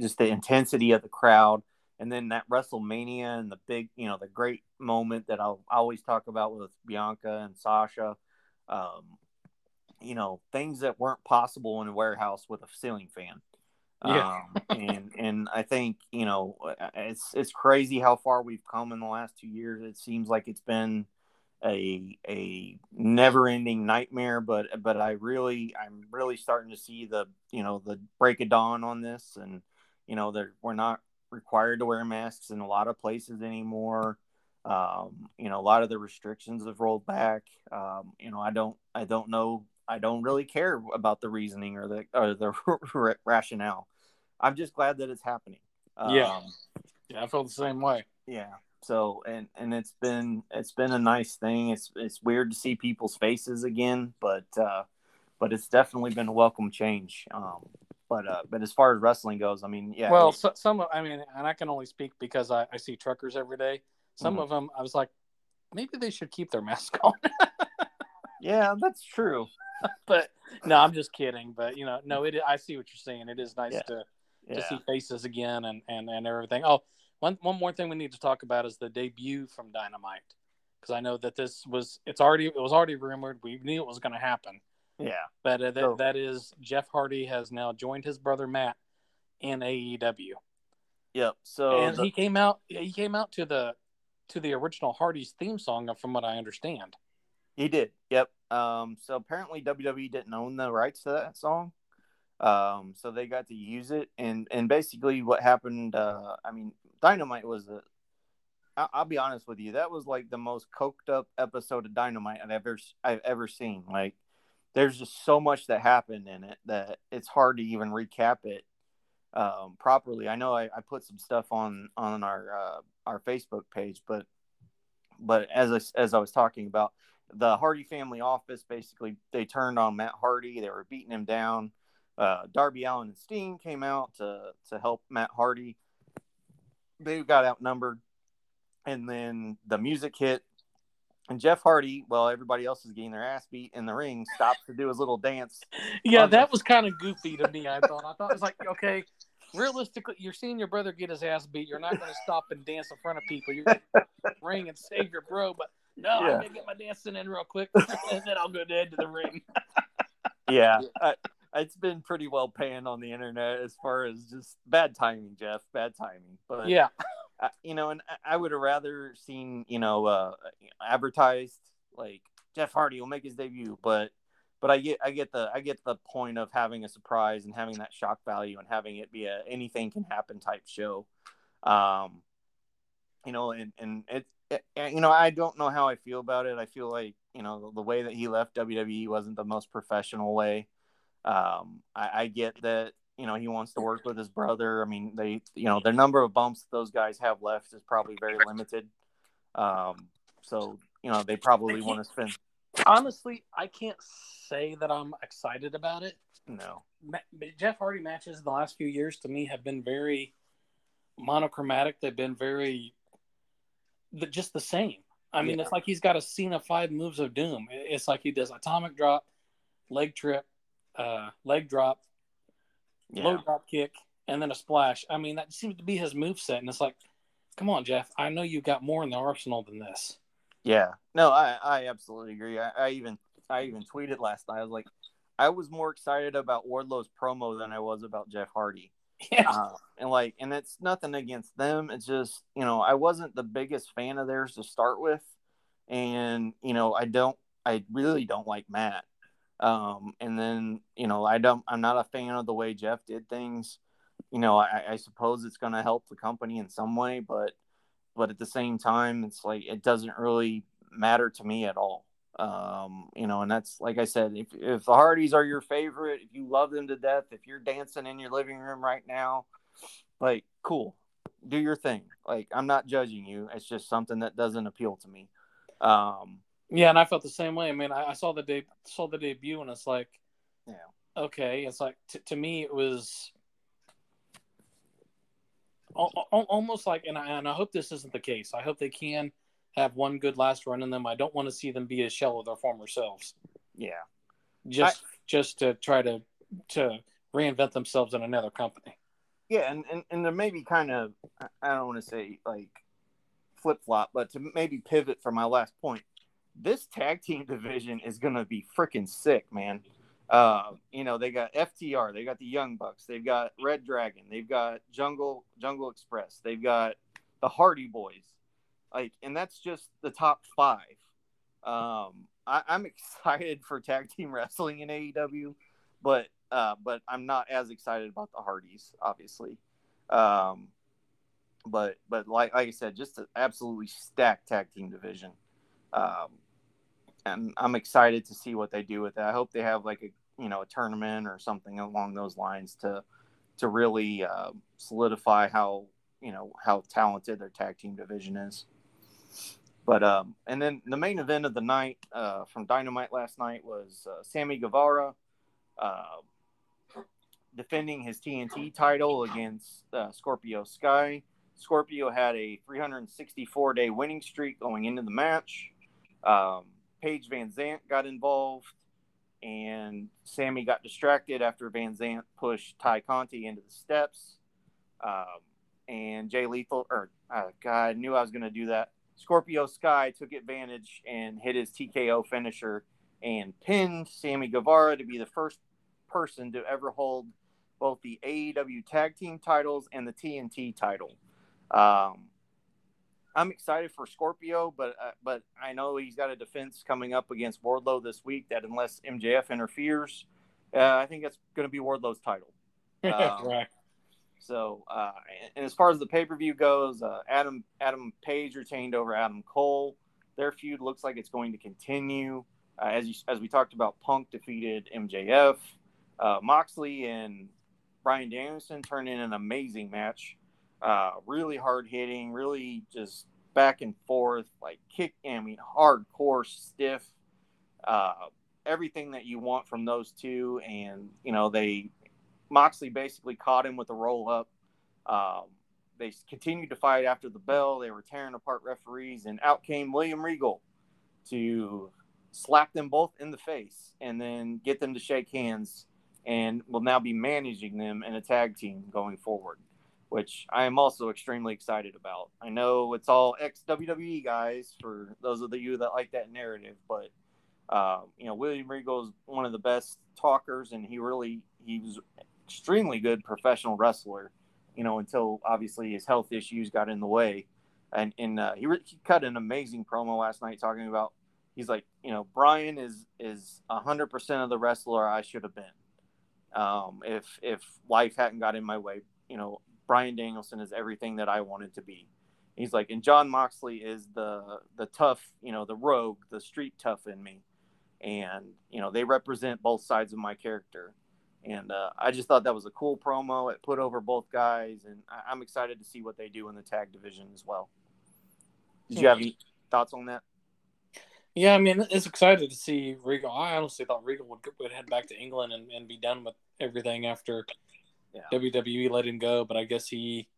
just the intensity of the crowd. And then that WrestleMania and the big, you know, the great moment that I'll I always talk about with Bianca and Sasha. Um, you know, things that weren't possible in a warehouse with a ceiling fan. Yeah. Um, and, and I think, you know, it's, it's crazy how far we've come in the last two years. It seems like it's been a a never-ending nightmare, but but I really I'm really starting to see the you know the break of dawn on this, and you know that we're not required to wear masks in a lot of places anymore. Um, you know, a lot of the restrictions have rolled back. Um, you know, I don't I don't know I don't really care about the reasoning or the or the rationale. I'm just glad that it's happening. Um, yeah, yeah, I feel the same way. Yeah. So and, and it's been it's been a nice thing. It's it's weird to see people's faces again, but uh, but it's definitely been a welcome change. Um, but uh, but as far as wrestling goes, I mean, yeah. Well, so, some of, I mean, and I can only speak because I, I see truckers every day. Some mm-hmm. of them, I was like, maybe they should keep their mask on. Yeah, that's true. But no, I'm just kidding. But you know, no, it. I see what you're saying. It is nice yeah. to to yeah. see faces again and, and, and everything. Oh. One one more thing we need to talk about is the debut from Dynamite, because I know that this was it's already it was already rumored. We knew it was going to happen. Yeah, but uh, that so, that is Jeff Hardy has now joined his brother Matt in A E W. Yep. So and the, he came out he came out to the to the original Hardy's theme song, from what I understand. He did. Yep. Um. So apparently W W E didn't own the rights to that song. Um, so they got to use it, and, and basically what happened, uh, I mean, Dynamite was, a, I, I'll be honest with you, that was like the most coked up episode of Dynamite I've ever, I've ever seen. Like, there's just so much that happened in it that it's hard to even recap it, um, properly. I know I, I put some stuff on, on our, uh, our Facebook page, but, but as I, as I was talking about, the Hardy family office, basically they turned on Matt Hardy. They were beating him down. Uh, Darby Allin and Sting came out to to help Matt Hardy. They got outnumbered, and then the music hit, And Jeff Hardy, well, everybody else is getting their ass beat in the ring, stops to do his little dance. Yeah, that the... was kind of goofy to me, I thought. I thought it was like, okay, realistically, you're seeing your brother get his ass beat. You're not going to stop and dance in front of people. You're going to ring and save your bro. But no, yeah. I'm going to get my dancing in real quick, and then I'll go dead to the ring. yeah, I, it's been pretty well panned on the internet as far as just bad timing, Jeff. Bad timing. But yeah. Uh, you know, and I would have rather seen, you know, uh, advertised like Jeff Hardy will make his debut, but but I get I get the I get the point of having a surprise and having that shock value and having it be a anything can happen type show, um, you know, and and it, it you know I don't know how I feel about it. I feel like you know the way that he left W W E wasn't the most professional way. Um, I, I get that. You know, he wants to work with his brother. I mean, they, you know, the number of bumps those guys have left is probably very limited. Um, so, you know, they probably want to spend. Honestly, I can't say that I'm excited about it. No. Ma- Jeff Hardy matches in the last few years to me have been very monochromatic. They've been very the, just the same. I mean, yeah. It's like he's got a scene of five moves of doom. It's like he does atomic drop, leg trip, uh, leg drop. Yeah. Low drop kick and then a splash. I mean, that seems to be his moveset. And it's like, come on, Jeff. I know you've got more in the arsenal than this. Yeah. No, I, I absolutely agree. I, I even I even tweeted last night. I was like, I was more excited about Wardlow's promo than I was about Jeff Hardy. Yeah. Uh, and like, and it's nothing against them. It's just, you know, I wasn't the biggest fan of theirs to start with. And, you know, I don't, I really don't like Matt. Um, and then, you know, I don't, I'm not a fan of the way Jeff did things, you know, I, I suppose it's going to help the company in some way, but, but at the same time, it's like, it doesn't really matter to me at all. Um, you know, and that's, like I said, if, if the Hardys are your favorite, if you love them to death, if you're dancing in your living room right now, like, cool, do your thing. Like, I'm not judging you. It's just something that doesn't appeal to me. Um, Yeah, and I felt the same way. I mean, I, I saw the de- saw the debut, and it's like, yeah, okay. It's like t- to me, it was al- al- almost like, and I, and I hope this isn't the case. I hope they can have one good last run in them. I don't want to see them be a shell of their former selves. Yeah, just I, just to try to to reinvent themselves in another company. Yeah, and and and to maybe kind of, I don't want to say like flip flop, but to maybe pivot from my last point. This tag team division is going to be freaking sick, man. Uh, you know, they got F T R. They got the Young Bucks. They've got Red Dragon. They've got Jungle Jungle Express. They've got the Hardy Boys. Like, and that's just the top five. Um, I, I'm excited for tag team wrestling in A E W, but uh, but I'm not as excited about the Hardys, obviously. Um, but but like, like I said, just an absolutely stacked tag team division. Um, and I'm excited to see what they do with it. I hope they have like a, you know, a tournament or something along those lines to, to really uh, solidify how, you know, how talented their tag team division is. But, um, and then the main event of the night uh, from Dynamite last night was uh, Sammy Guevara uh, defending his T N T title against uh, Scorpio Sky. Scorpio had a three hundred sixty-four day winning streak going into the match. Um, Paige Van Zant got involved, and Sammy got distracted after Van Zant pushed Ty Conti into the steps. Um, and Jay Lethal, or uh, God, I knew I was going to do that. Scorpio Sky took advantage and hit his T K O finisher and pinned Sammy Guevara to be the first person to ever hold both the A E W tag team titles and the T N T title. Um, I'm excited for Scorpio, but uh, but I know he's got a defense coming up against Wardlow this week that unless M J F interferes, uh, I think that's going to be Wardlow's title. Um, right. So, uh, and, and as far as the pay-per-view goes, uh, Adam Adam Page retained over Adam Cole. Their feud looks like it's going to continue. Uh, as you, as we talked about, Punk defeated M J F. Uh, Moxley and Bryan Danielson turned in an amazing match. Uh, really hard hitting, really just back and forth, like kick, I mean, hardcore, stiff, uh, everything that you want from those two. And, you know, they, Moxley basically caught him with a roll up. Um, they continued to fight after the bell. They were tearing apart referees, and out came William Regal. to slap them both in the face and then get them to shake hands, and will now be managing them in a tag team going forward, which I am also extremely excited about. I know it's all ex-W W E guys, for those of you that like that narrative, but, uh, you know, William Regal is one of the best talkers, and he really, he was extremely good professional wrestler, you know, until obviously his health issues got in the way. And, and uh, he, re- he cut an amazing promo last night talking about, he's like, you know, Brian is, is one hundred percent of the wrestler I should have been. Um, if if life hadn't got in my way, you know, Bryan Danielson is everything that I wanted to be. He's like, and Jon Moxley is the the tough, you know, the rogue, the street tough in me. And, you know, they represent both sides of my character. And uh, I just thought that was a cool promo. It put over both guys, and I- I'm excited to see what they do in the tag division as well. Did you have any thoughts on that? Yeah, I mean, it's exciting to see Regal. I honestly thought Regal would, would head back to England and, and be done with everything after yeah. W W E let him go. But I guess he,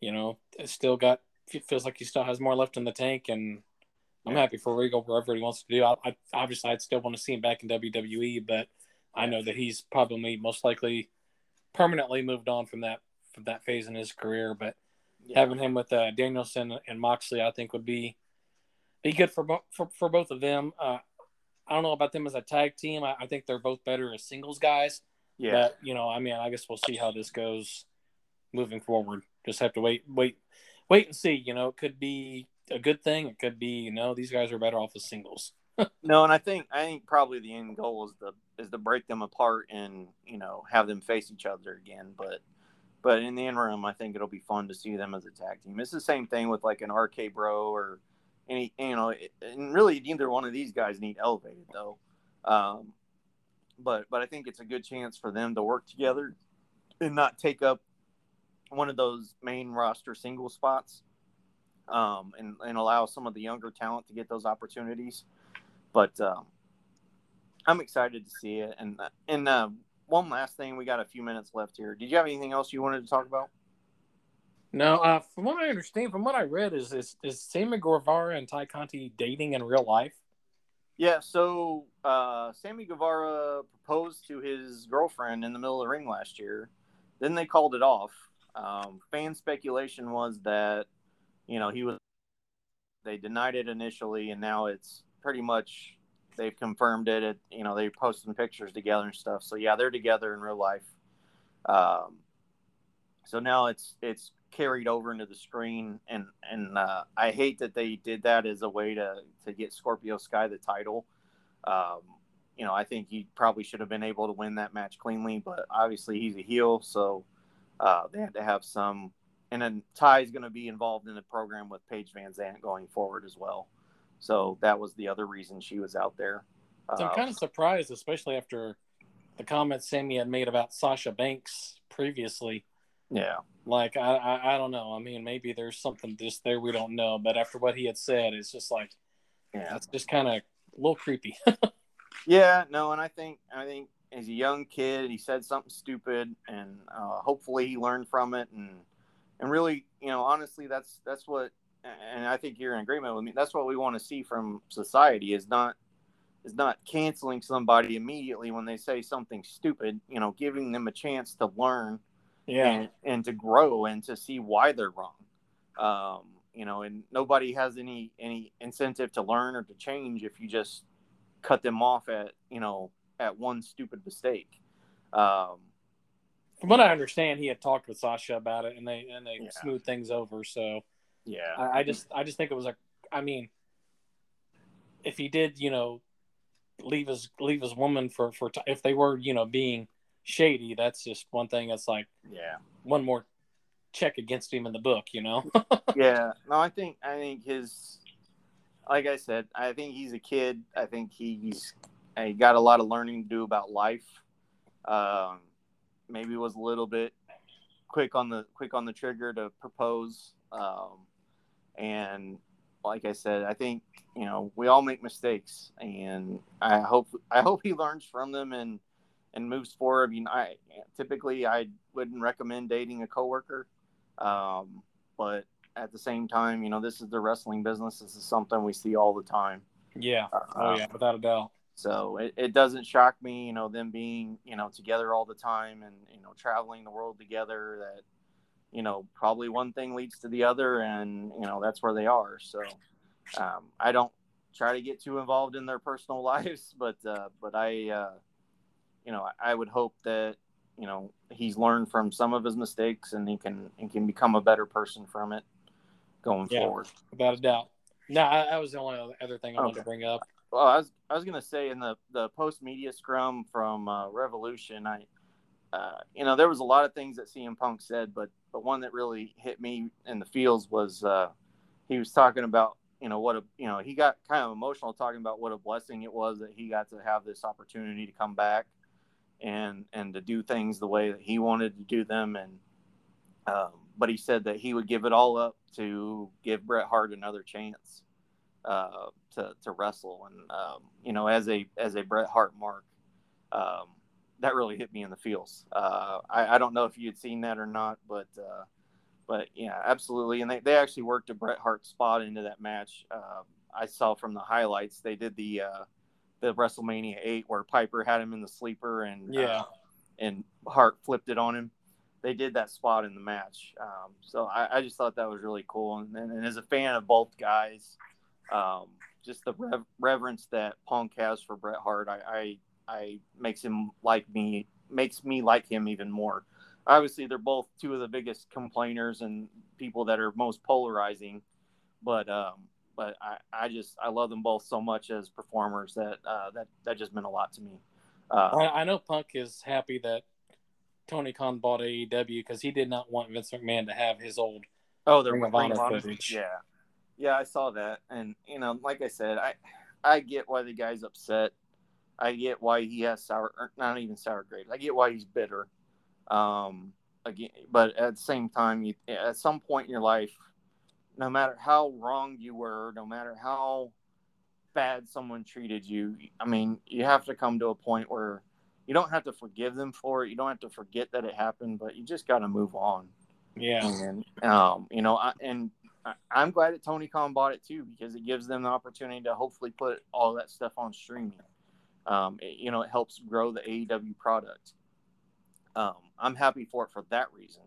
you know, still got – feels like he still has more left in the tank. And I'm yeah. happy for Regal wherever he wants to do. I, I obviously, I'd still want to see him back in W W E, but I know that he's probably most likely permanently moved on from that from that phase in his career. But yeah. having him with uh, Danielson and Moxley, I think, would be – Be good for, bo- for for both of them. Uh, I don't know about them as a tag team. I, I think they're both better as singles guys. Yeah. But, you know, I mean, I guess we'll see how this goes moving forward. Just have to wait, wait, wait and see. You know, it could be a good thing. It could be, you know, these guys are better off as singles. No, and I think I think probably the end goal is the is to break them apart and, you know, have them face each other again. But but in the interim, I think it'll be fun to see them as a tag team. It's the same thing with like an R K Bro or. Any, you know, and really neither one of these guys need elevated though, um, but but I think it's a good chance for them to work together and not take up one of those main roster single spots, um, and and allow some of the younger talent to get those opportunities. But um, I'm excited to see it. And and uh, one last thing, we got a few minutes left here. Did you have anything else you wanted to talk about? No, uh, from what I understand, from what I read, is is, is Sammy Guevara and Ty Conti dating in real life? Yeah, so uh, Sammy Guevara proposed to his girlfriend in the middle of the ring last year. Then they called it off. Um, fan speculation was that, you know, he was. They denied it initially, and now it's pretty much they've confirmed it. At, you know, they posted some pictures together and stuff. So yeah, they're together in real life. Um, so now it's it's. carried over into the screen, and and uh, I hate that they did that as a way to to get Scorpio Sky the title. Um, you know, I think he probably should have been able to win that match cleanly, but obviously he's a heel, so uh, they had to have some. And then Ty's going to be involved in the program with Paige Van Zandt going forward as well, so that was the other reason she was out there. So uh, I'm kind of surprised, especially after the comments Sammy had made about Sasha Banks previously. Yeah. Like, I, I I don't know. I mean, maybe there's something just there we don't know. But after what he had said, it's just like, yeah, that's just kind of a little creepy. yeah, no, and I think, I think as a young kid, he said something stupid, and uh, hopefully he learned from it. And and really, you know, honestly, that's that's what, and I think you're in agreement with me, that's what we want to see from society is not, is not canceling somebody immediately when they say something stupid, you know, giving them a chance to learn. Yeah, and, and to grow and to see why they're wrong, um, you know, and nobody has any any incentive to learn or to change if you just cut them off at, you know, at one stupid mistake. Um, From what I understand, he had talked with Sasha about it, and they and they yeah. smoothed things over. So yeah, I, I just I just think it was like, I mean, if he did, you know, leave his leave his woman for for t- if they were, you know, being shady, that's just one thing that's like, yeah, one more check against him in the book, you know. yeah no I think I think his, like I said, I think he's a kid. I think he's he got a lot of learning to do about life. Um maybe was a little bit quick on the quick on the trigger to propose, um and like I said, I think, you know, we all make mistakes, and I hope I hope he learns from them and and moves forward. I mean, I typically I wouldn't recommend dating a coworker, um, but at the same time, you know, this is the wrestling business. This is something we see all the time, Yeah. Oh, um, yeah, without a doubt. So it, it doesn't shock me, you know, them being, you know, together all the time and, you know, traveling the world together, that, you know, probably one thing leads to the other, and, you know, that's where they are. So um, I don't try to get too involved in their personal lives, but, uh, but I, uh, you know, I would hope that, you know, he's learned from some of his mistakes and he can, and can become a better person from it going yeah, forward. Without a doubt. No, I, that was the only other thing I okay. wanted to bring up. Well, I was I was gonna say in the, the post media scrum from uh, Revolution, I uh, you know there was a lot of things that C M Punk said, but but one that really hit me in the feels was uh, he was talking about you know what a you know he got kind of emotional talking about what a blessing it was that he got to have this opportunity to come back and and to do things the way that he wanted to do them, and um, but he said that he would give it all up to give Bret Hart another chance. Uh, to to wrestle, and um, you know, as a as a Bret Hart mark, um, that really hit me in the feels. Uh, I, I don't know if you had seen that or not, but uh, but yeah, absolutely. And they, they actually worked a Bret Hart spot into that match. Uh, I saw from the highlights they did the uh, the WrestleMania eight where Piper had him in the sleeper, and yeah, uh, and Hart flipped it on him. They did that spot in the match, um, so I, I just thought that was really cool. And, and, and as a fan of both guys. Um, just the rev- reverence that Punk has for Bret Hart, I, I, I makes him like me, makes me like him even more. Obviously, they're both two of the biggest complainers and people that are most polarizing, but, um, but I, I just, I love them both so much as performers that, uh, that, that just meant a lot to me. Uh, I, I know Punk is happy that Tony Khan bought A E W because he did not want Vince McMahon to have his old oh, Ring of Honor footage. Yeah. Yeah, I saw that, and you know, like I said, I, I get why the guy's upset. I get why he has sour, or not even sour grapes. I get why he's bitter. Um, again, but at the same time, you at some point in your life, no matter how wrong you were, no matter how bad someone treated you, I mean, you have to come to a point where you don't have to forgive them for it. You don't have to forget that it happened, but you just got to move on. Yeah, and um, you know, I, and. I'm glad that Tony Khan bought it too, because it gives them the opportunity to hopefully put all that stuff on streaming. Um, it, you know, it helps grow the A E W product. Um, I'm happy for it for that reason.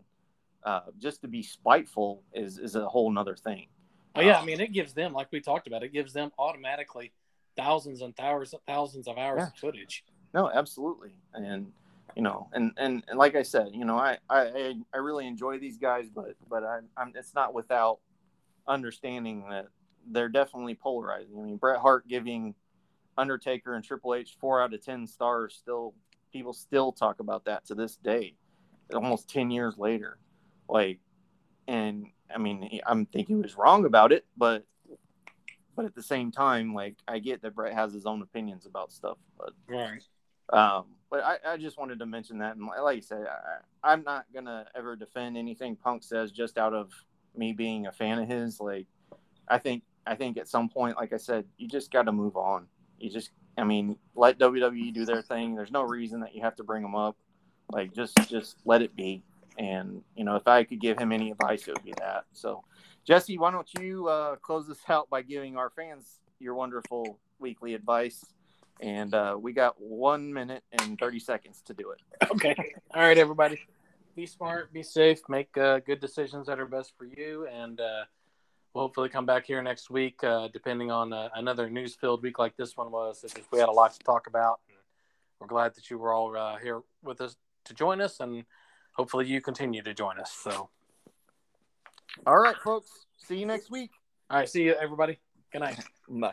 Uh, just to be spiteful is, is a whole nother thing. Oh yeah. Um, I mean, it gives them, like we talked about, it gives them automatically thousands and thousands, thousands of hours yeah. of footage. No, absolutely. And, You know, and, and, and like I said, you know, I, I, I really enjoy these guys, but, but I'm, I'm, it's not without understanding that they're definitely polarizing. I mean, Bret Hart giving Undertaker and Triple H four out of ten stars, still people still talk about that to this day, almost ten years later. Like, and I mean, I'm thinking he was wrong about it, but but at the same time, like, I get that Bret has his own opinions about stuff, but right. Um, but I, I just wanted to mention that, and like you said, I, I'm not gonna ever defend anything Punk says just out of me being a fan of his. Like, I think I think at some point, like I said, you just got to move on. You just, I mean, let W W E do their thing. There's no reason that you have to bring them up. Like, just just let it be. And you know, if I could give him any advice, it would be that. So, Jesse, why don't you uh, close this out by giving our fans your wonderful weekly advice? And uh, we got one minute and thirty seconds to do it. Okay. All right, everybody. Be smart, be safe, make uh, good decisions that are best for you. And uh, we'll hopefully come back here next week, uh, depending on uh, another news-filled week like this one was. Just, we had a lot to talk about. And we're glad that you were all uh, here with us to join us, and hopefully you continue to join us. So, all right, folks. See you next week. All right. See you, everybody. Good night. Bye.